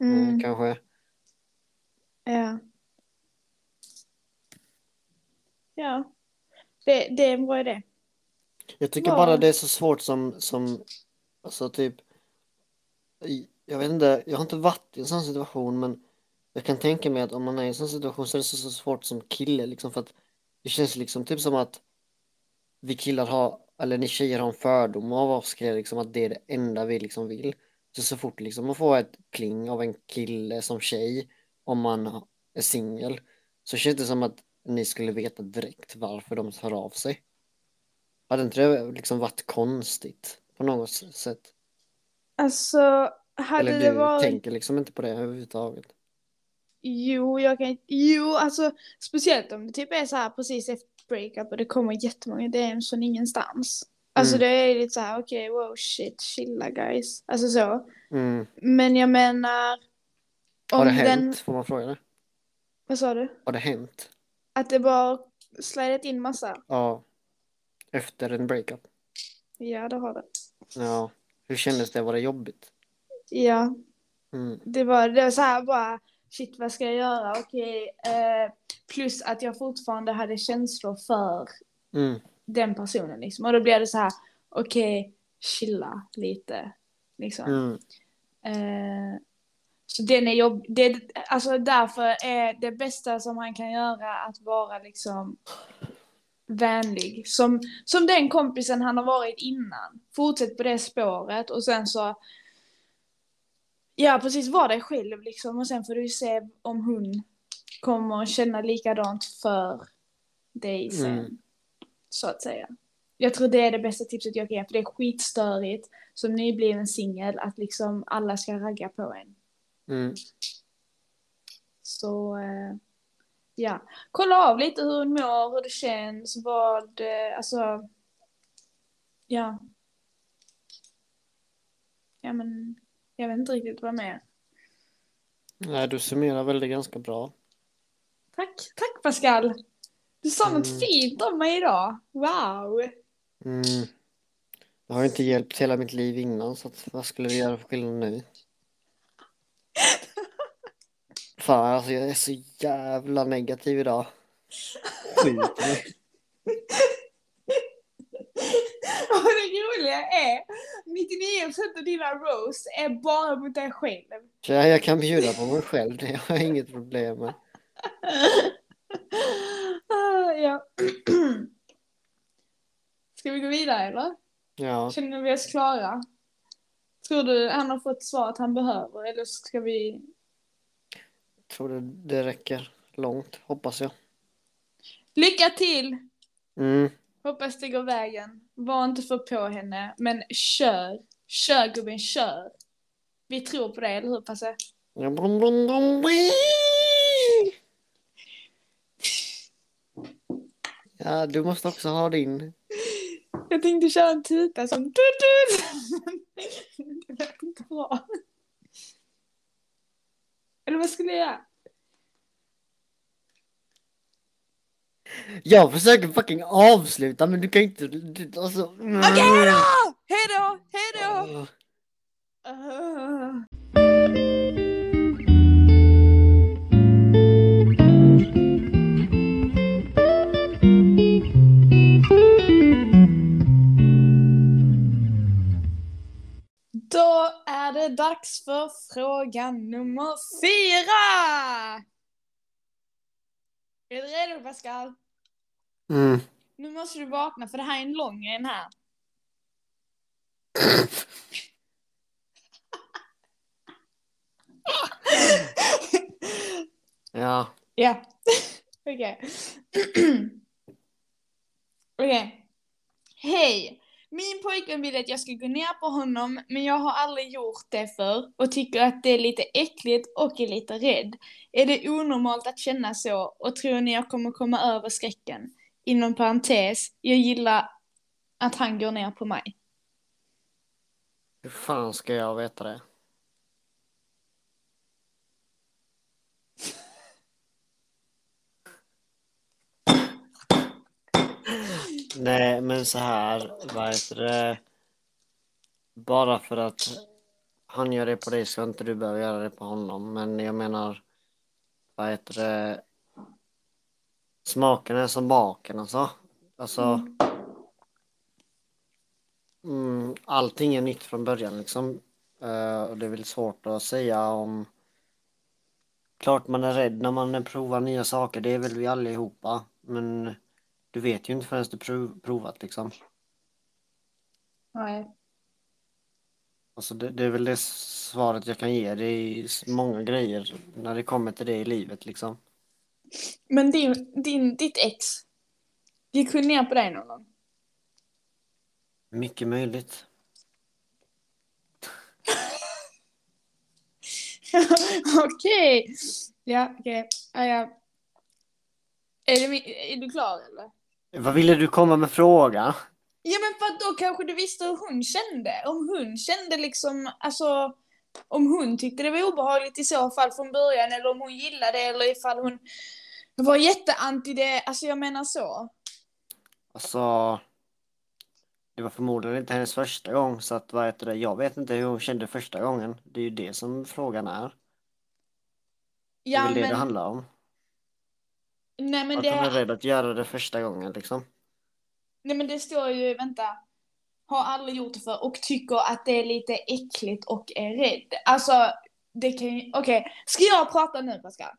Mm. Mm, kanske. Ja. Ja. Det, det är en bra idé. Jag tycker ja. bara det är så svårt som, som alltså typ, jag vet inte, jag har inte varit i en sån situation, men jag kan tänka mig att om man är i en sån situation så är det så, så svårt som kille liksom, för att det känns liksom typ som att vi killar har, eller ni tjejer har en fördom av oss killar, liksom att det är det enda vi liksom vill. Så så fort liksom man får ett kling av en kille som tjej, om man är singel, så känns det som att ni skulle veta direkt varför de tar av sig. Hade inte det liksom varit konstigt på något sätt? Alltså, hade eller det varit... Eller du tänker liksom inte på det överhuvudtaget? Jo, jag kan Jo, alltså, speciellt om det typ är så här precis efter breakup och det kommer jättemånga D Ms från ingenstans. Alltså, mm. det är lite så här, okej, okay, wow, shit, chilla guys. Alltså så. Mm. Men jag menar... Om har det den... hänt? Får man fråga det? Vad sa du? Har det hänt? Att det bara slidat in massa. Ja. Efter en breakup. Ja, det har det. Ja. Hur kändes det? Var det jobbigt? Ja. Mm. Det, var, det var så här bara, shit, vad ska jag göra? Okej. Eh, plus att jag fortfarande hade känslor för mm. den personen. Liksom. Och då blev det så här, okej, chilla lite. Liksom. Mm. Eh, Så den är jobb... det, alltså därför är det bästa som han kan göra att vara liksom vänlig. Som, som den kompisen han har varit innan. Fortsätt på det spåret och sen så ja, precis, var dig själv liksom. Och sen får du se om hon kommer känna likadant för dig sen. Mm. Så att säga. Jag tror det är det bästa tipset jag kan ge. För det är skitstörigt som nybliven singel att liksom alla ska ragga på en. Mm. Så eh, ja, kolla av lite hur hon mår, hur det känns, vad eh, alltså ja ja men jag vet inte riktigt vad mer. Nej, du summerar väl det ganska bra. Tack, tack Pascal. Du sa mm. något fint om mig idag. Wow. Mm. Det har inte hjälpt hela mitt liv innan, så att, vad skulle vi göra för skillnad nu? Fan, alltså jag är så jävla negativ idag. Skit mig. Och det roliga är nittionio procent av dina roast är bara mot dig själv. Ja, jag kan bjuda på mig själv. Det har jag inget problem med. ah, ja. Ska vi gå vidare eller? Ja. Känner vi oss klara? Tror du han har fått svaret han behöver? Eller ska vi... Jag tror det, det räcker långt, hoppas jag. Lycka till! Mm. Hoppas det går vägen. Var inte för på henne, men kör. Kör gubben, kör. Vi tror på det, eller hur Passe? Ja, du måste också ha din. Jag tänkte köra en tuta som... Det lät inte bra. Eller vad skulle jag? Jag försöker fucking avsluta, men du kan inte... Alltså... Okej, okay, hejdå! Hejdå! Hejdå! Uh. Då är det dags för fråga nummer fyra! Är du redo, Pascal? Mm. Nu måste du vakna, för det här är en lång en här. Ja. Ja. Okej. Okej. Hej. Min pojkvän vill att jag ska gå ner på honom, men jag har aldrig gjort det förr och tycker att det är lite äckligt och är lite rädd. Är det onormalt att känna så och tror ni jag kommer komma över skräcken? Inom parentes, jag gillar att han går ner på mig. Hur fan ska jag veta det? Nej, men så här, vad heter det? Bara för att han gör det på dig ska inte du behöva göra det på honom. Men jag menar, vad heter det? Smaken är som baken, alltså. Alltså, mm, allting är nytt från början, liksom. Uh, och det är väl svårt att säga om... Klart man är rädd när man provar nya saker, det är väl vi allihopa. Men... Du vet ju inte förrän du prov- provat, liksom. Nej. Alltså, det, det är väl det svaret jag kan ge. Det är många grejer när det kommer till det i livet, liksom. Men din, din, ditt ex gick hon ner på dig någon gång? Mycket möjligt. Okej. Okay. Ja, okej. Okay. Ja. Är du, är du klar, eller? Vad ville du komma med fråga? Ja, men för då kanske du visste hur hon kände. Om hon kände liksom, alltså, om hon tyckte det var obehagligt i så fall från början, eller om hon gillade det, eller ifall hon var jätteanti det. Alltså, jag menar så. Alltså, det var förmodligen inte hennes första gång, så att, vad heter det? Jag vet inte hur hon kände första gången. Det är ju det som frågan är. Ja, det är väl men... det det handlar om. Nej, men att det... de är rädd att göra det första gången, liksom. Nej, men det står ju, vänta, har aldrig gjort det för och tycker att det är lite äckligt och är rädd. Alltså, det kan ju... Okej, okay. Ska jag prata nu, Pascal?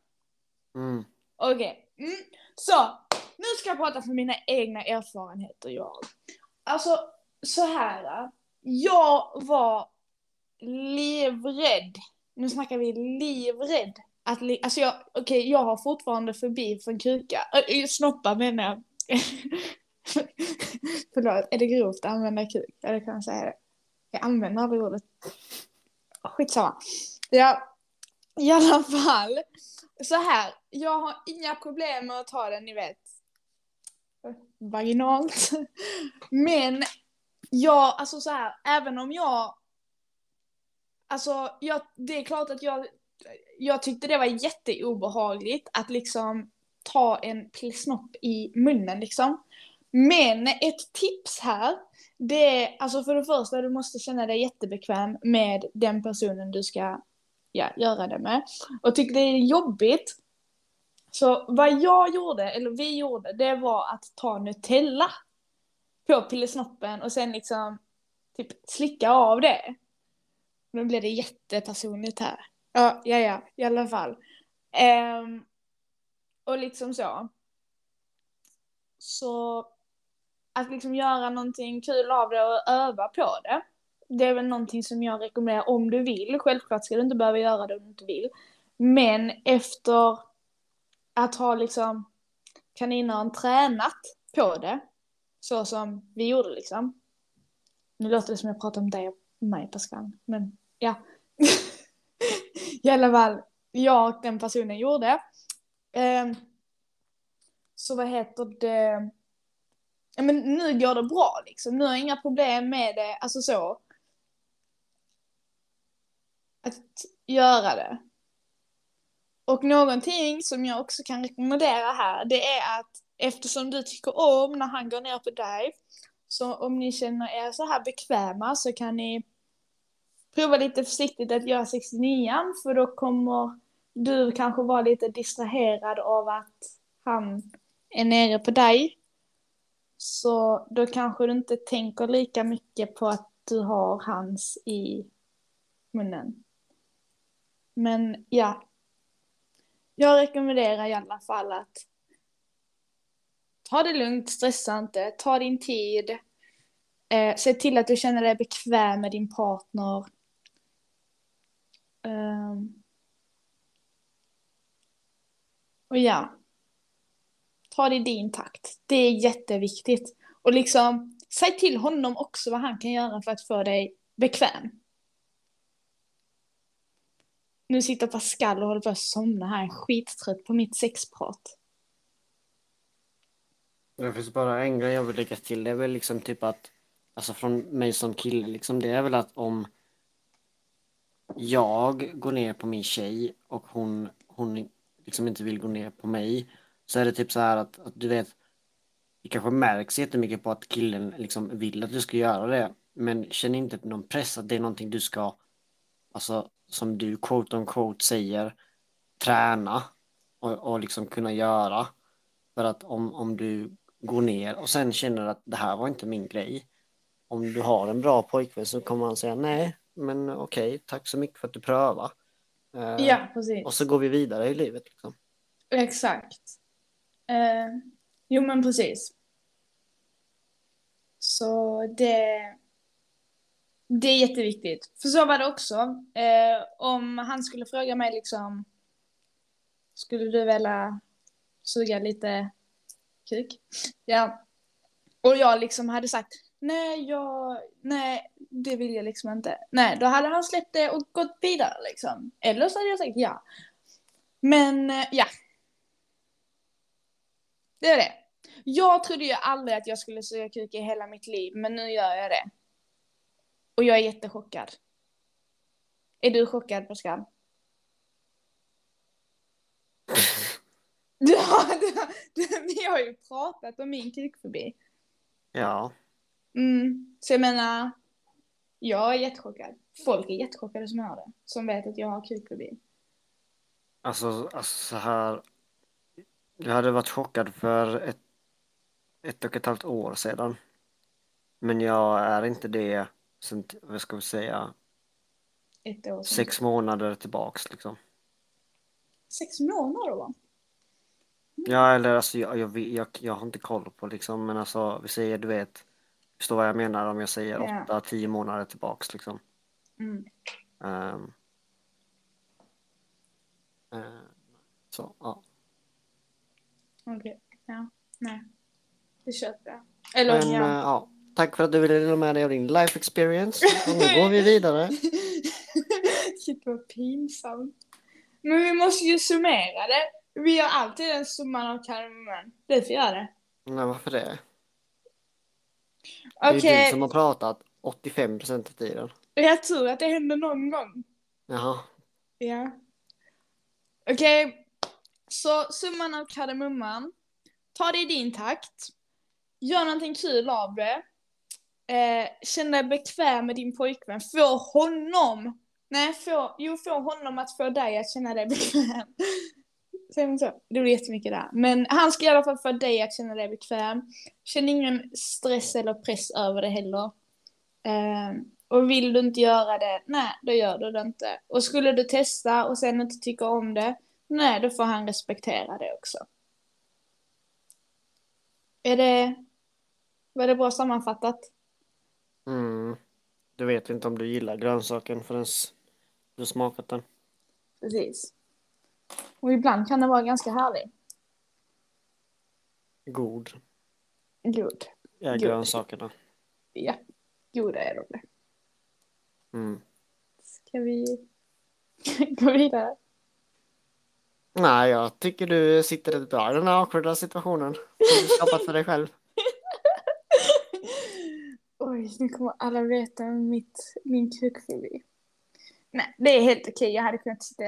Mm. Okej, okay. mm. Så, nu ska jag prata för mina egna erfarenheter, jag. Alltså, så här, jag var livrädd. Nu snackar vi livrädd. Att li- alltså jag, okej, okay, jag har fortfarande fobi för en kuka. Äh, snoppa menar jag. Förlåt, är det grovt att använda kuk? Eller kan jag säga det? Jag använder aldrig ordet. Skitsamma. Ja, i alla fall. Så här, jag har inga problem med att ta den, ni vet. Vaginalt. Men, jag, alltså så här, även om jag... Alltså, jag, det är klart att jag... Jag tyckte det var jätteobehagligt att liksom ta en pillsnopp i munnen, liksom. Men ett tips här, det är, alltså för det första, du måste känna dig jättebekväm med den personen du ska ja, göra det med. Och tycker det är jobbigt. Så vad jag gjorde, eller vi gjorde, det var att ta Nutella på pillsnoppen och sen liksom typ slicka av det. Nu blev det jättepersonligt här. Ja, ja, ja, i alla fall. Um, och liksom så. Så att liksom göra någonting kul av det och öva på det. Det är väl någonting som jag rekommenderar om du vill. Självklart ska du inte behöva göra det om du inte vill. Men efter att ha liksom kaninen tränat på det. Så som vi gjorde liksom. Nu låter det som jag pratar om dig och mig, Pascal. Men ja. I alla fall, jag och den personen gjorde. Eh, så vad heter det? Ja, men nu går det bra, liksom. Nu har jag inga problem med det. Alltså så. Att göra det. Och någonting som jag också kan rekommendera här, det är att eftersom du tycker om när han går ner på dig, så om ni känner er så här bekväma så kan ni prova lite försiktigt att göra sextionioan, för då kommer du kanske vara lite distraherad av att han är nere på dig. Så då kanske du inte tänker lika mycket på att du har hans i munnen. Men ja, jag rekommenderar i alla fall att ta det lugnt, stressa inte, ta din tid. Eh, se till att du känner dig bekväm med din partner. Eh, och ja, ta det i din takt. Det är jätteviktigt. Och liksom, säg till honom också vad han kan göra för att få dig bekväm. Nu sitter Pascal och håller på att somna här. Skittrött på mitt sexprat. Det finns bara en grej jag vill lägga till. Det är väl liksom typ att, alltså från mig som kille liksom, det är väl att om jag går ner på min tjej och hon, hon liksom inte vill gå ner på mig, så är det typ så här att, att du vet, det kanske märks jättemycket på att killen liksom vill att du ska göra det, men känn inte någon press att det är någonting du ska, alltså som du quote on quote säger, träna och, och liksom kunna göra. För att om, om du går ner och sen känner att det här var inte min grej, om du har en bra pojkvän så kommer han säga nej, men okej, tack så mycket för att du prövar. Ja, precis. Och så går vi vidare i livet liksom. Exakt. Eh, jo men precis. Så det, det är jätteviktigt. För så var det också. Eh, om han skulle fråga mig liksom, skulle du vilja suga lite kuk? Ja. Och jag liksom hade sagt nej, jag, nej, det vill jag liksom inte. Nej, då hade han släppt det och gått vidare liksom. Eller så hade jag sagt ja. Men ja. Det är det. Jag trodde ju aldrig att jag skulle suga kuk i hela mitt liv, men nu gör jag det. Och jag är jättechockad. Är du chockad, Pascal? Du har, du har, du, vi har ju pratat om min kukfobi. Ja. Mm, så jag menar, jag är jättechockad. Folk är jättechockade som hör det. Som vet att jag har kukfobi. Alltså, alltså så här. Jag hade varit chockad för ett, ett och ett halvt år sedan. Men jag är inte det sen, vad ska vi säga, ett år sedan. Sex månader tillbaks liksom. Sex månader då? Ja, eller alltså jag, jag, jag, jag har inte koll på liksom, men alltså vi säger, du vet, förstår vad jag menar om jag säger yeah. åtta, tio månader tillbaks liksom. Mm. Um, uh, så, ja. Okej, okay. ja, nej. Det köper jag. Eller men, jag. Uh, ja. Tack för att du ville dela med dig av din life experience. Och nu går vi vidare. Shit, vad pinsamt. Men vi måste ju summera det. Vi har alltid en summan av karmen. Det får jag det. Nej, varför det? Okay. Det är du som har pratat åttiofem procent av tiden. Jag tror att det händer någon gång. Jaha. Ja. Okej. Okay. Så summan av kardemumman. Ta det i din takt. Gör någonting kul av det. Eh, känn dig bekväm med din pojkvän. Få honom. Nej, få, jo, få honom att få dig att känna dig bekväm. Det blir jättemycket där. Men han ska i alla fall få dig att känna dig bekväm. Känn ingen stress eller press över det heller. Eh, och vill du inte göra det, nej, då gör du det inte. Och skulle du testa och sen inte tycka om det, nej, då får han respektera det också. Är det, var det bra sammanfattat? Mm. Du vet inte om du gillar grönsaken förrän du smakat den. Precis. Och ibland kan den vara ganska härlig. God. God. Ja, God. Grönsakerna. Ja, goda är de. Mm. Ska vi gå vidare? Nej, jag tycker du sitter rätt bra i den här awkwarda situationen som du skapat för dig själv. Oj, nu kommer alla veta mitt, min kukfobi. Nej, det är helt okej. Okay. Jag hade kunnat sitta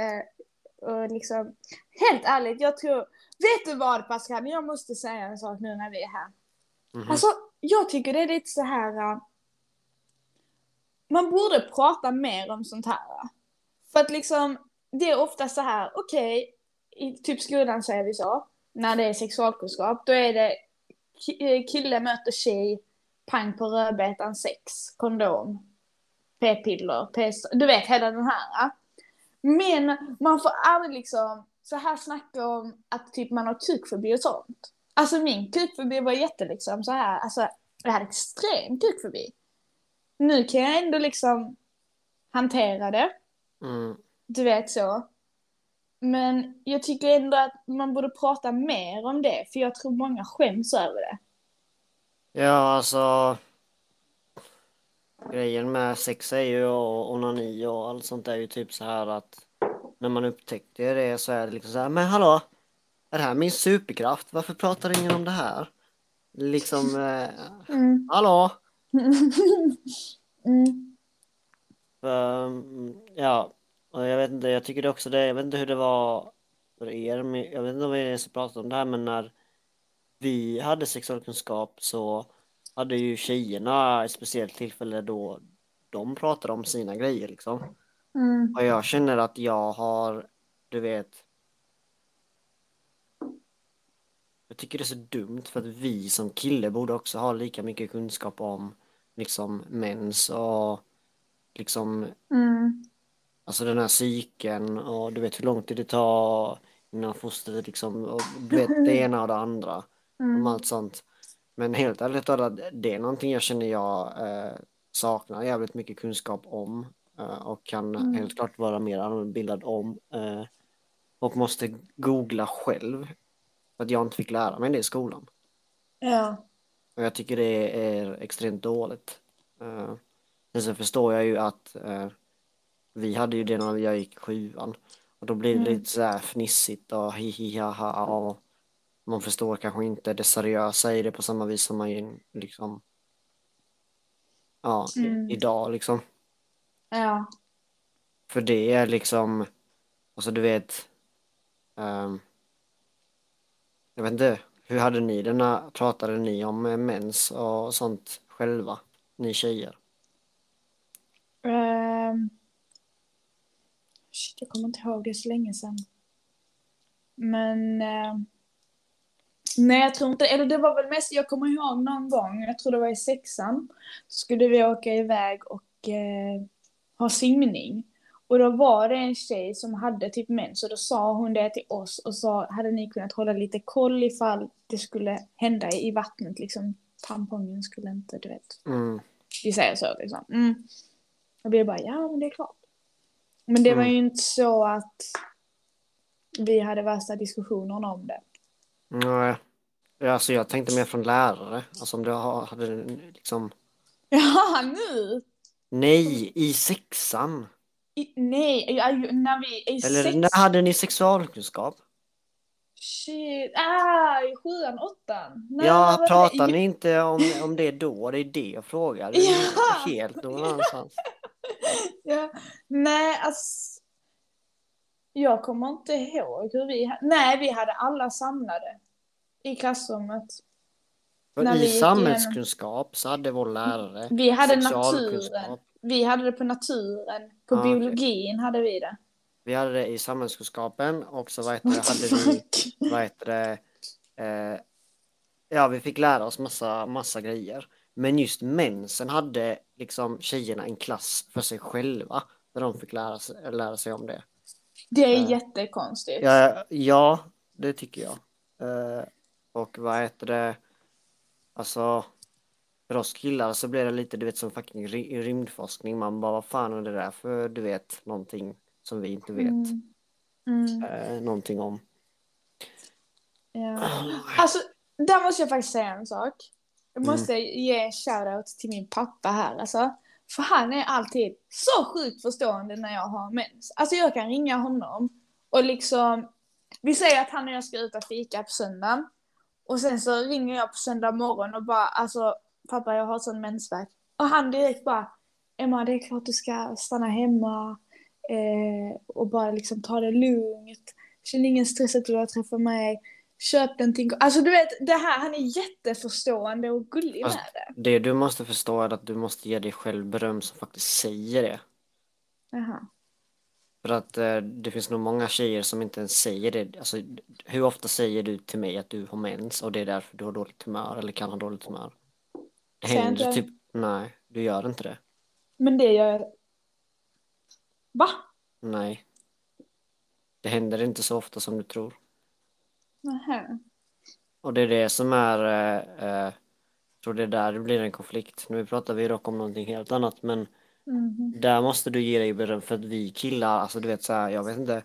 och liksom, helt ärligt, jag tror, vet du vad Pascal, jag måste säga en sak nu när vi är här. Mm-hmm. Alltså, jag tycker det är lite så här, man borde prata mer om sånt här. För att liksom, det är ofta så här, okej, okay, i typ skolan säger vi så, när det är sexualkunskap, då är det kille möter tjej, pang på rödbetan, sex, kondom, p-piller, p-s- du vet, hela den här. Men man får aldrig liksom så här snacka om att typ man har kukfobi och sånt. Alltså min kukfobi var jätte liksom så här, alltså jag hade extrem kukfobi. Nu kan jag ändå liksom hantera det. Mm. Du vet så. Men jag tycker ändå att man borde prata mer om det. För jag tror många skäms över det. Ja, alltså. Grejen med sex är ju och onani och allt sånt är ju typ så här att när man upptäckte det så är det liksom så här, men hallå, är det här min superkraft? Varför pratar ingen om det här? Liksom, eh, mm. hallå? Mm. Um, ja, och jag vet inte, jag tycker det också det, jag vet inte hur det var för er, men jag vet inte om vi ens pratade om det här, men när vi hade sexualkunskap så hade ju tjejerna ett speciellt tillfälle då de pratade om sina grejer liksom. Mm. Och jag känner att jag har, du vet, jag tycker det är så dumt för att vi som kille borde också ha lika mycket kunskap om liksom mens och liksom mm. alltså den här cykeln och du vet hur lång tid det tar innan fostret liksom och du vet det ena och det andra mm. och allt sånt. Men helt ärligt talat, det är någonting jag känner jag eh, saknar jävligt mycket kunskap om eh, och kan mm. helt klart vara mer anbildad om eh, och måste googla själv. För att jag inte fick lära mig det i skolan. Ja. Och jag tycker det är extremt dåligt. Uh, men sen förstår jag ju att uh, vi hade ju det när jag gick sjuan. Och då blir det mm. lite så här fnissigt och hihihaha. Och man förstår kanske inte det seriösa i det på samma vis som man liksom... Ja, mm. idag liksom. Ja. För det är liksom... Alltså du vet... Um, Jag vet inte, hur hade ni den här, pratade ni om mens och sånt själva, ni tjejer? Um, shit, jag kommer inte ihåg det så länge sedan. Men, uh, nej jag tror inte, eller det var väl mest, jag kommer ihåg någon gång, jag tror det var i sexan, skulle vi åka iväg och uh, ha simning. Och då var det en tjej som hade typ mens. Och då sa hon det till oss. Och så hade ni kunnat hålla lite koll ifall det skulle hända i vattnet. Liksom tampongen skulle inte, du vet. Mm. Vi säger så liksom. Mm. Och vi bara, ja men det är klart. Men det mm. var ju inte så att vi hade värsta diskussionerna om det. Nej. Alltså jag tänkte mer från lärare. Alltså om du hade liksom... Ja, nu! Nej, i sexan. I, nej, när vi är eller sex... när hade ni sexualkunskap? Shit, ah, i sjuan, åttan. Nej, ja, pratar ni inte om, om det då? Det är det jag frågar. Det är ja. Helt någon annanstans. Ja. Nej, alltså... Jag kommer inte ihåg hur vi... Nej, vi hade alla samlade i klassrummet. När I vi samhällskunskap så hade vår lärare vi hade naturen. Vi hade det på naturen. På ah, biologin okay. hade vi det. Vi hade det i samhällskunskapen. Och så vad heter det, hade vi vad heter det, eh, ja vi fick lära oss massa, massa grejer. Men just mensen hade liksom tjejerna en klass för sig själva. Där de fick lära sig, lära sig om det. Det är eh, jättekonstigt. Ja, ja, det tycker jag. Eh, och vad heter det. Alltså... För oss killar så blir det lite, du vet, som fucking rymdforskning. Man bara, vad fan är det där för, du vet, någonting som vi inte vet mm. Mm. Äh, någonting om. Ja. Oh. Alltså, där måste jag faktiskt säga en sak. Jag måste mm. ge shoutout till min pappa här, alltså. För han är alltid så sjukt förstående när jag har mens. Alltså, jag kan ringa honom och liksom... Vi säger att han och jag ska ut och fika på söndagen. Och sen så ringer jag på söndag morgon och bara, alltså... Pappa, jag har sån mensvärk. Och han direkt bara, Emma, det är klart du ska stanna hemma eh, och bara liksom ta det lugnt. Känn ingen stress att du har träffat mig. Köp den ting. Alltså du vet, det här, han är jätteförstående och gullig alltså, med det. Det du måste förstå är att du måste ge dig själv beröm som faktiskt säger det. Jaha. För att eh, det finns nog många tjejer som inte ens säger det. Alltså, hur ofta säger du till mig att du har mens och det är därför du har dåligt humör eller kan ha dåligt humör? Det händer inte... typ, nej, du gör inte det. Men det gör... Va? Nej. Det händer inte så ofta som du tror. Aha. Och det är det som är eh, eh, jag tror det är där det blir en konflikt. Nu pratar vi dock om någonting helt annat. Men mm-hmm. där måste du ge dig beröm. För att vi killar, alltså du vet så här, jag vet inte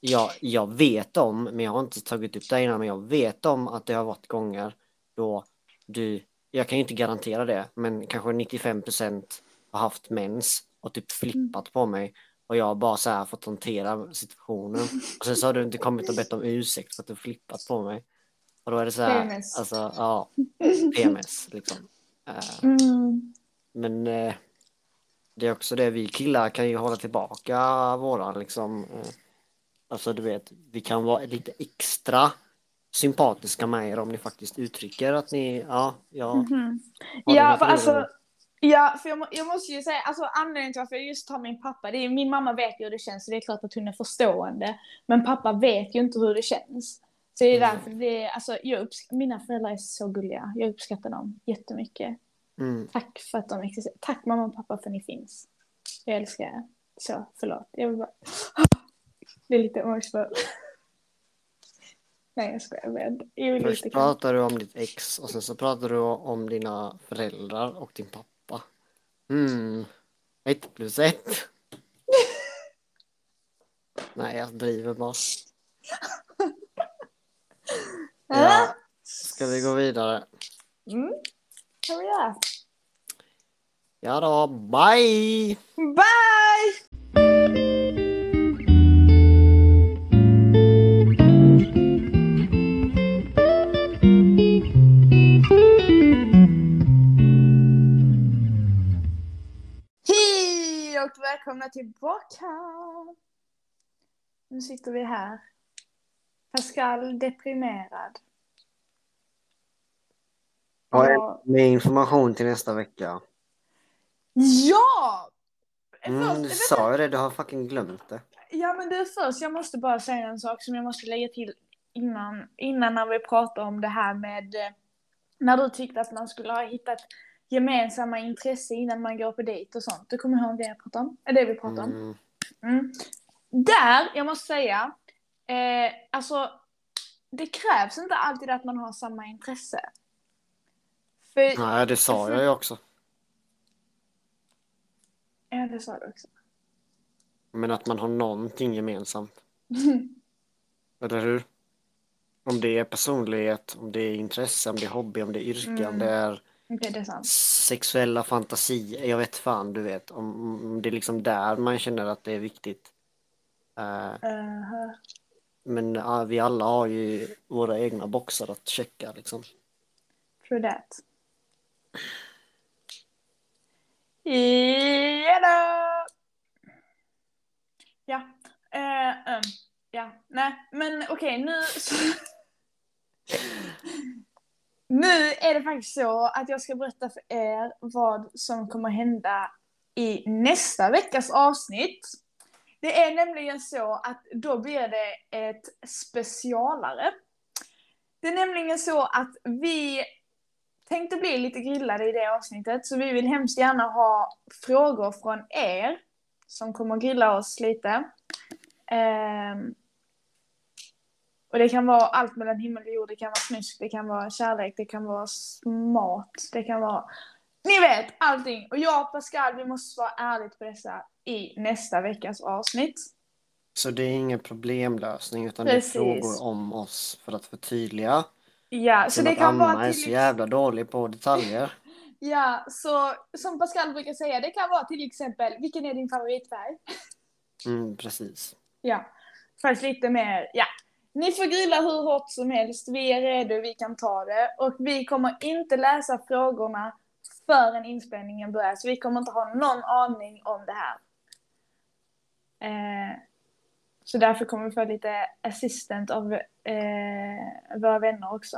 jag, jag vet om, men jag har inte tagit upp det innan. Men jag vet om att det har varit gånger då du, jag kan ju inte garantera det, men kanske nittiofem procent har haft mens och typ flippat mm. på mig. Och jag har bara så här fått hantera situationen. Och sen så har du inte kommit och bett om ursäkt för att du flippat på mig. Och då är det så här... P M S. Alltså, ja. P M S, liksom. Mm. Men eh, det är också det. Vi killar kan ju hålla tillbaka våra, liksom... Eh, alltså, du vet. Vi kan vara lite extra sympatiska med er om ni faktiskt uttrycker att ni... Ja, ja. Mm-hmm. Ja, för alltså... Ja, för jag, må, jag måste ju säga, alltså anledningen till varför jag just tar min pappa, det är min mamma vet ju hur det känns, så det är klart att hon är förstående. Men pappa vet ju inte hur det känns. Så det är mm. därför det, alltså jag uppsk- mina föräldrar är så gulliga. Jag uppskattar dem jättemycket. Mm. Tack för att de existerar. Tack mamma och pappa för att ni finns. Jag älskar er. Så, förlåt. Jag vill bara... Det är lite årsvärd. Nej, jag skojar med. Jag Först lite pratar du om ditt ex och sen så pratar du om dina föräldrar och din pappa. Mm, ett plus ett. Nej, jag driver bara. Ja, ska vi gå vidare? Mm, kan vi göra. Ja då, bye! Bye! Välkomna tillbaka. Nu sitter vi här. Pascal deprimerad. Ja, med information till nästa vecka. Ja! Mm, du sa ju det, du har fucking glömt det. Ja, men du först, jag måste bara säga en sak som jag måste lägga till innan, innan när vi pratade om det här med när du tyckte att man skulle ha hittat gemensamma intresse innan man går på dejt och sånt. Du kommer ihåg det jag pratade om? Är det vi pratade om? Mm. Där, jag måste säga eh, alltså det krävs inte alltid att man har samma intresse. För, nej, det sa alltså, jag ju också. Ja, det sa du också. Men att man har någonting gemensamt. Eller hur? Om det är personlighet, om det är intresse, om det är hobby, om det är yrke, mm. om det är okay, det är sant. Sexuella fantasier, jag vet fan, du vet. Om, om det är liksom där man känner att det är viktigt. Uh, uh-huh. Men uh, vi alla har ju våra egna boxar att checka, liksom. True that. Yeah. Ja. Uh, um. Ja. Nej, men okej, okay, nu... Nu är det faktiskt så att jag ska berätta för er vad som kommer hända i nästa veckas avsnitt. Det är nämligen så att då blir det ett specialare. Det är nämligen så att vi tänkte bli lite grillade i det avsnittet. Så vi vill hemskt gärna ha frågor från er som kommer grilla oss lite. Um, Och det kan vara allt mellan himmel och jord. Det kan vara snusk, det kan vara kärlek, det kan vara smart, det kan vara... Ni vet, allting. Och jag och Pascal, vi måste vara ärligt på dessa i nästa veckas avsnitt. Så det är ingen problemlösning, utan precis. Det är frågor om oss för att förtydliga. Ja, så det kan vara... Anna är så jävla dålig på detaljer. Ja, så som Pascal brukar säga, det kan vara till exempel, vilken är din favoritfärg? Mm, precis. Ja, fast lite mer, ja. Ni får grilla hur hårt som helst. Vi är redo, vi kan ta det. Och vi kommer inte läsa frågorna förrän inspelningen börjar. Så vi kommer inte ha någon aning om det här. Eh, Så därför kommer vi få lite assistent av eh, våra vänner också.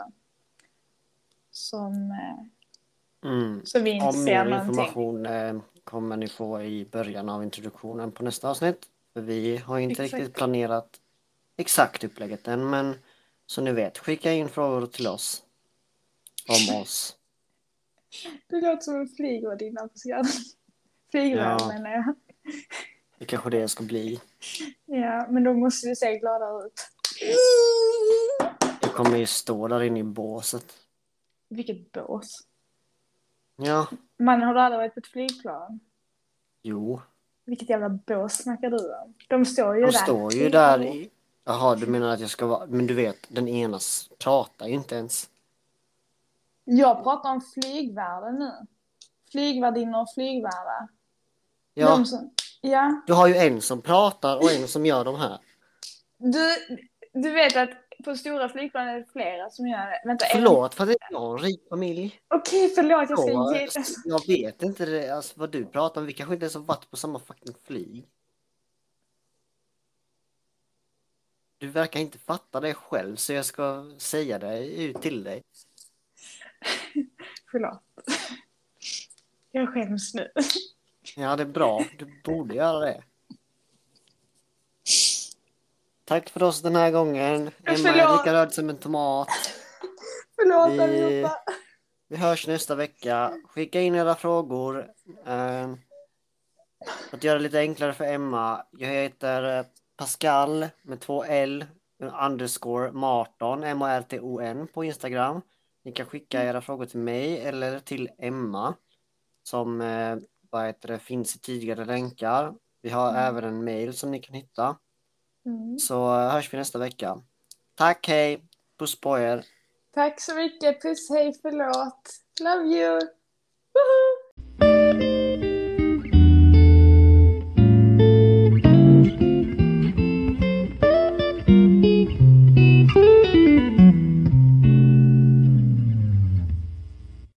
Som eh, mm. så vi inte om ser någonting. Information eh, kommer ni få i början av introduktionen på nästa avsnitt. För vi har inte exakt. riktigt planerat exakt upplägget än. Men som ni vet, skicka in frågor till oss. Om oss. Det låter som en flygvärdinna på sidan. Flygvärd ja. menar jag. Det kanske det ska bli. Ja, men då måste vi se glada ut. Jag kommer ju stå där inne i båset. Vilket bås? Ja. Man har aldrig varit på ett flygplan. Jo. Vilket jävla bås snackar du om? De står ju De där. De står ju där. I... Jaha, du menar att jag ska vara... Men du vet, den ena pratar ju inte ens. Jag pratar om flygvärden nu. Flygvärdinnor och flygvärdar. Ja. De som... Ja. Du har ju en som pratar och en som gör de här. Du, du vet att på stora flygplan är det flera som gör det. Vänta, förlåt en... för att jag har en rik familj. Okej, förlåt. Jag ska ja, ge det. Jag vet inte det, alltså, vad du pratar om. Vi kanske inte ens har varit på samma fucking flyg. Du verkar inte fatta det själv, så jag ska säga det ut till dig. Förlåt. Jag skäms nu. Ja, det är bra. Du borde göra det. Tack för oss den här gången. Emma är lika röd som en tomat. Förlåt allihopa. Vi, vi hörs nästa vecka. Skicka in era frågor. Eh, för att göra det lite enklare för Emma. Jag heter Pascal med två L underscore Martin. M A R T O N på Instagram. Ni kan skicka era frågor till mig eller till Emma. Som... Eh, det finns i tidigare länkar. Vi har mm. även en mail som ni kan hitta. Mm. Så hörs vi nästa vecka. Tack, hej. Puss på er. Tack så mycket. Puss, hej, förlåt. Love you. Woohoo!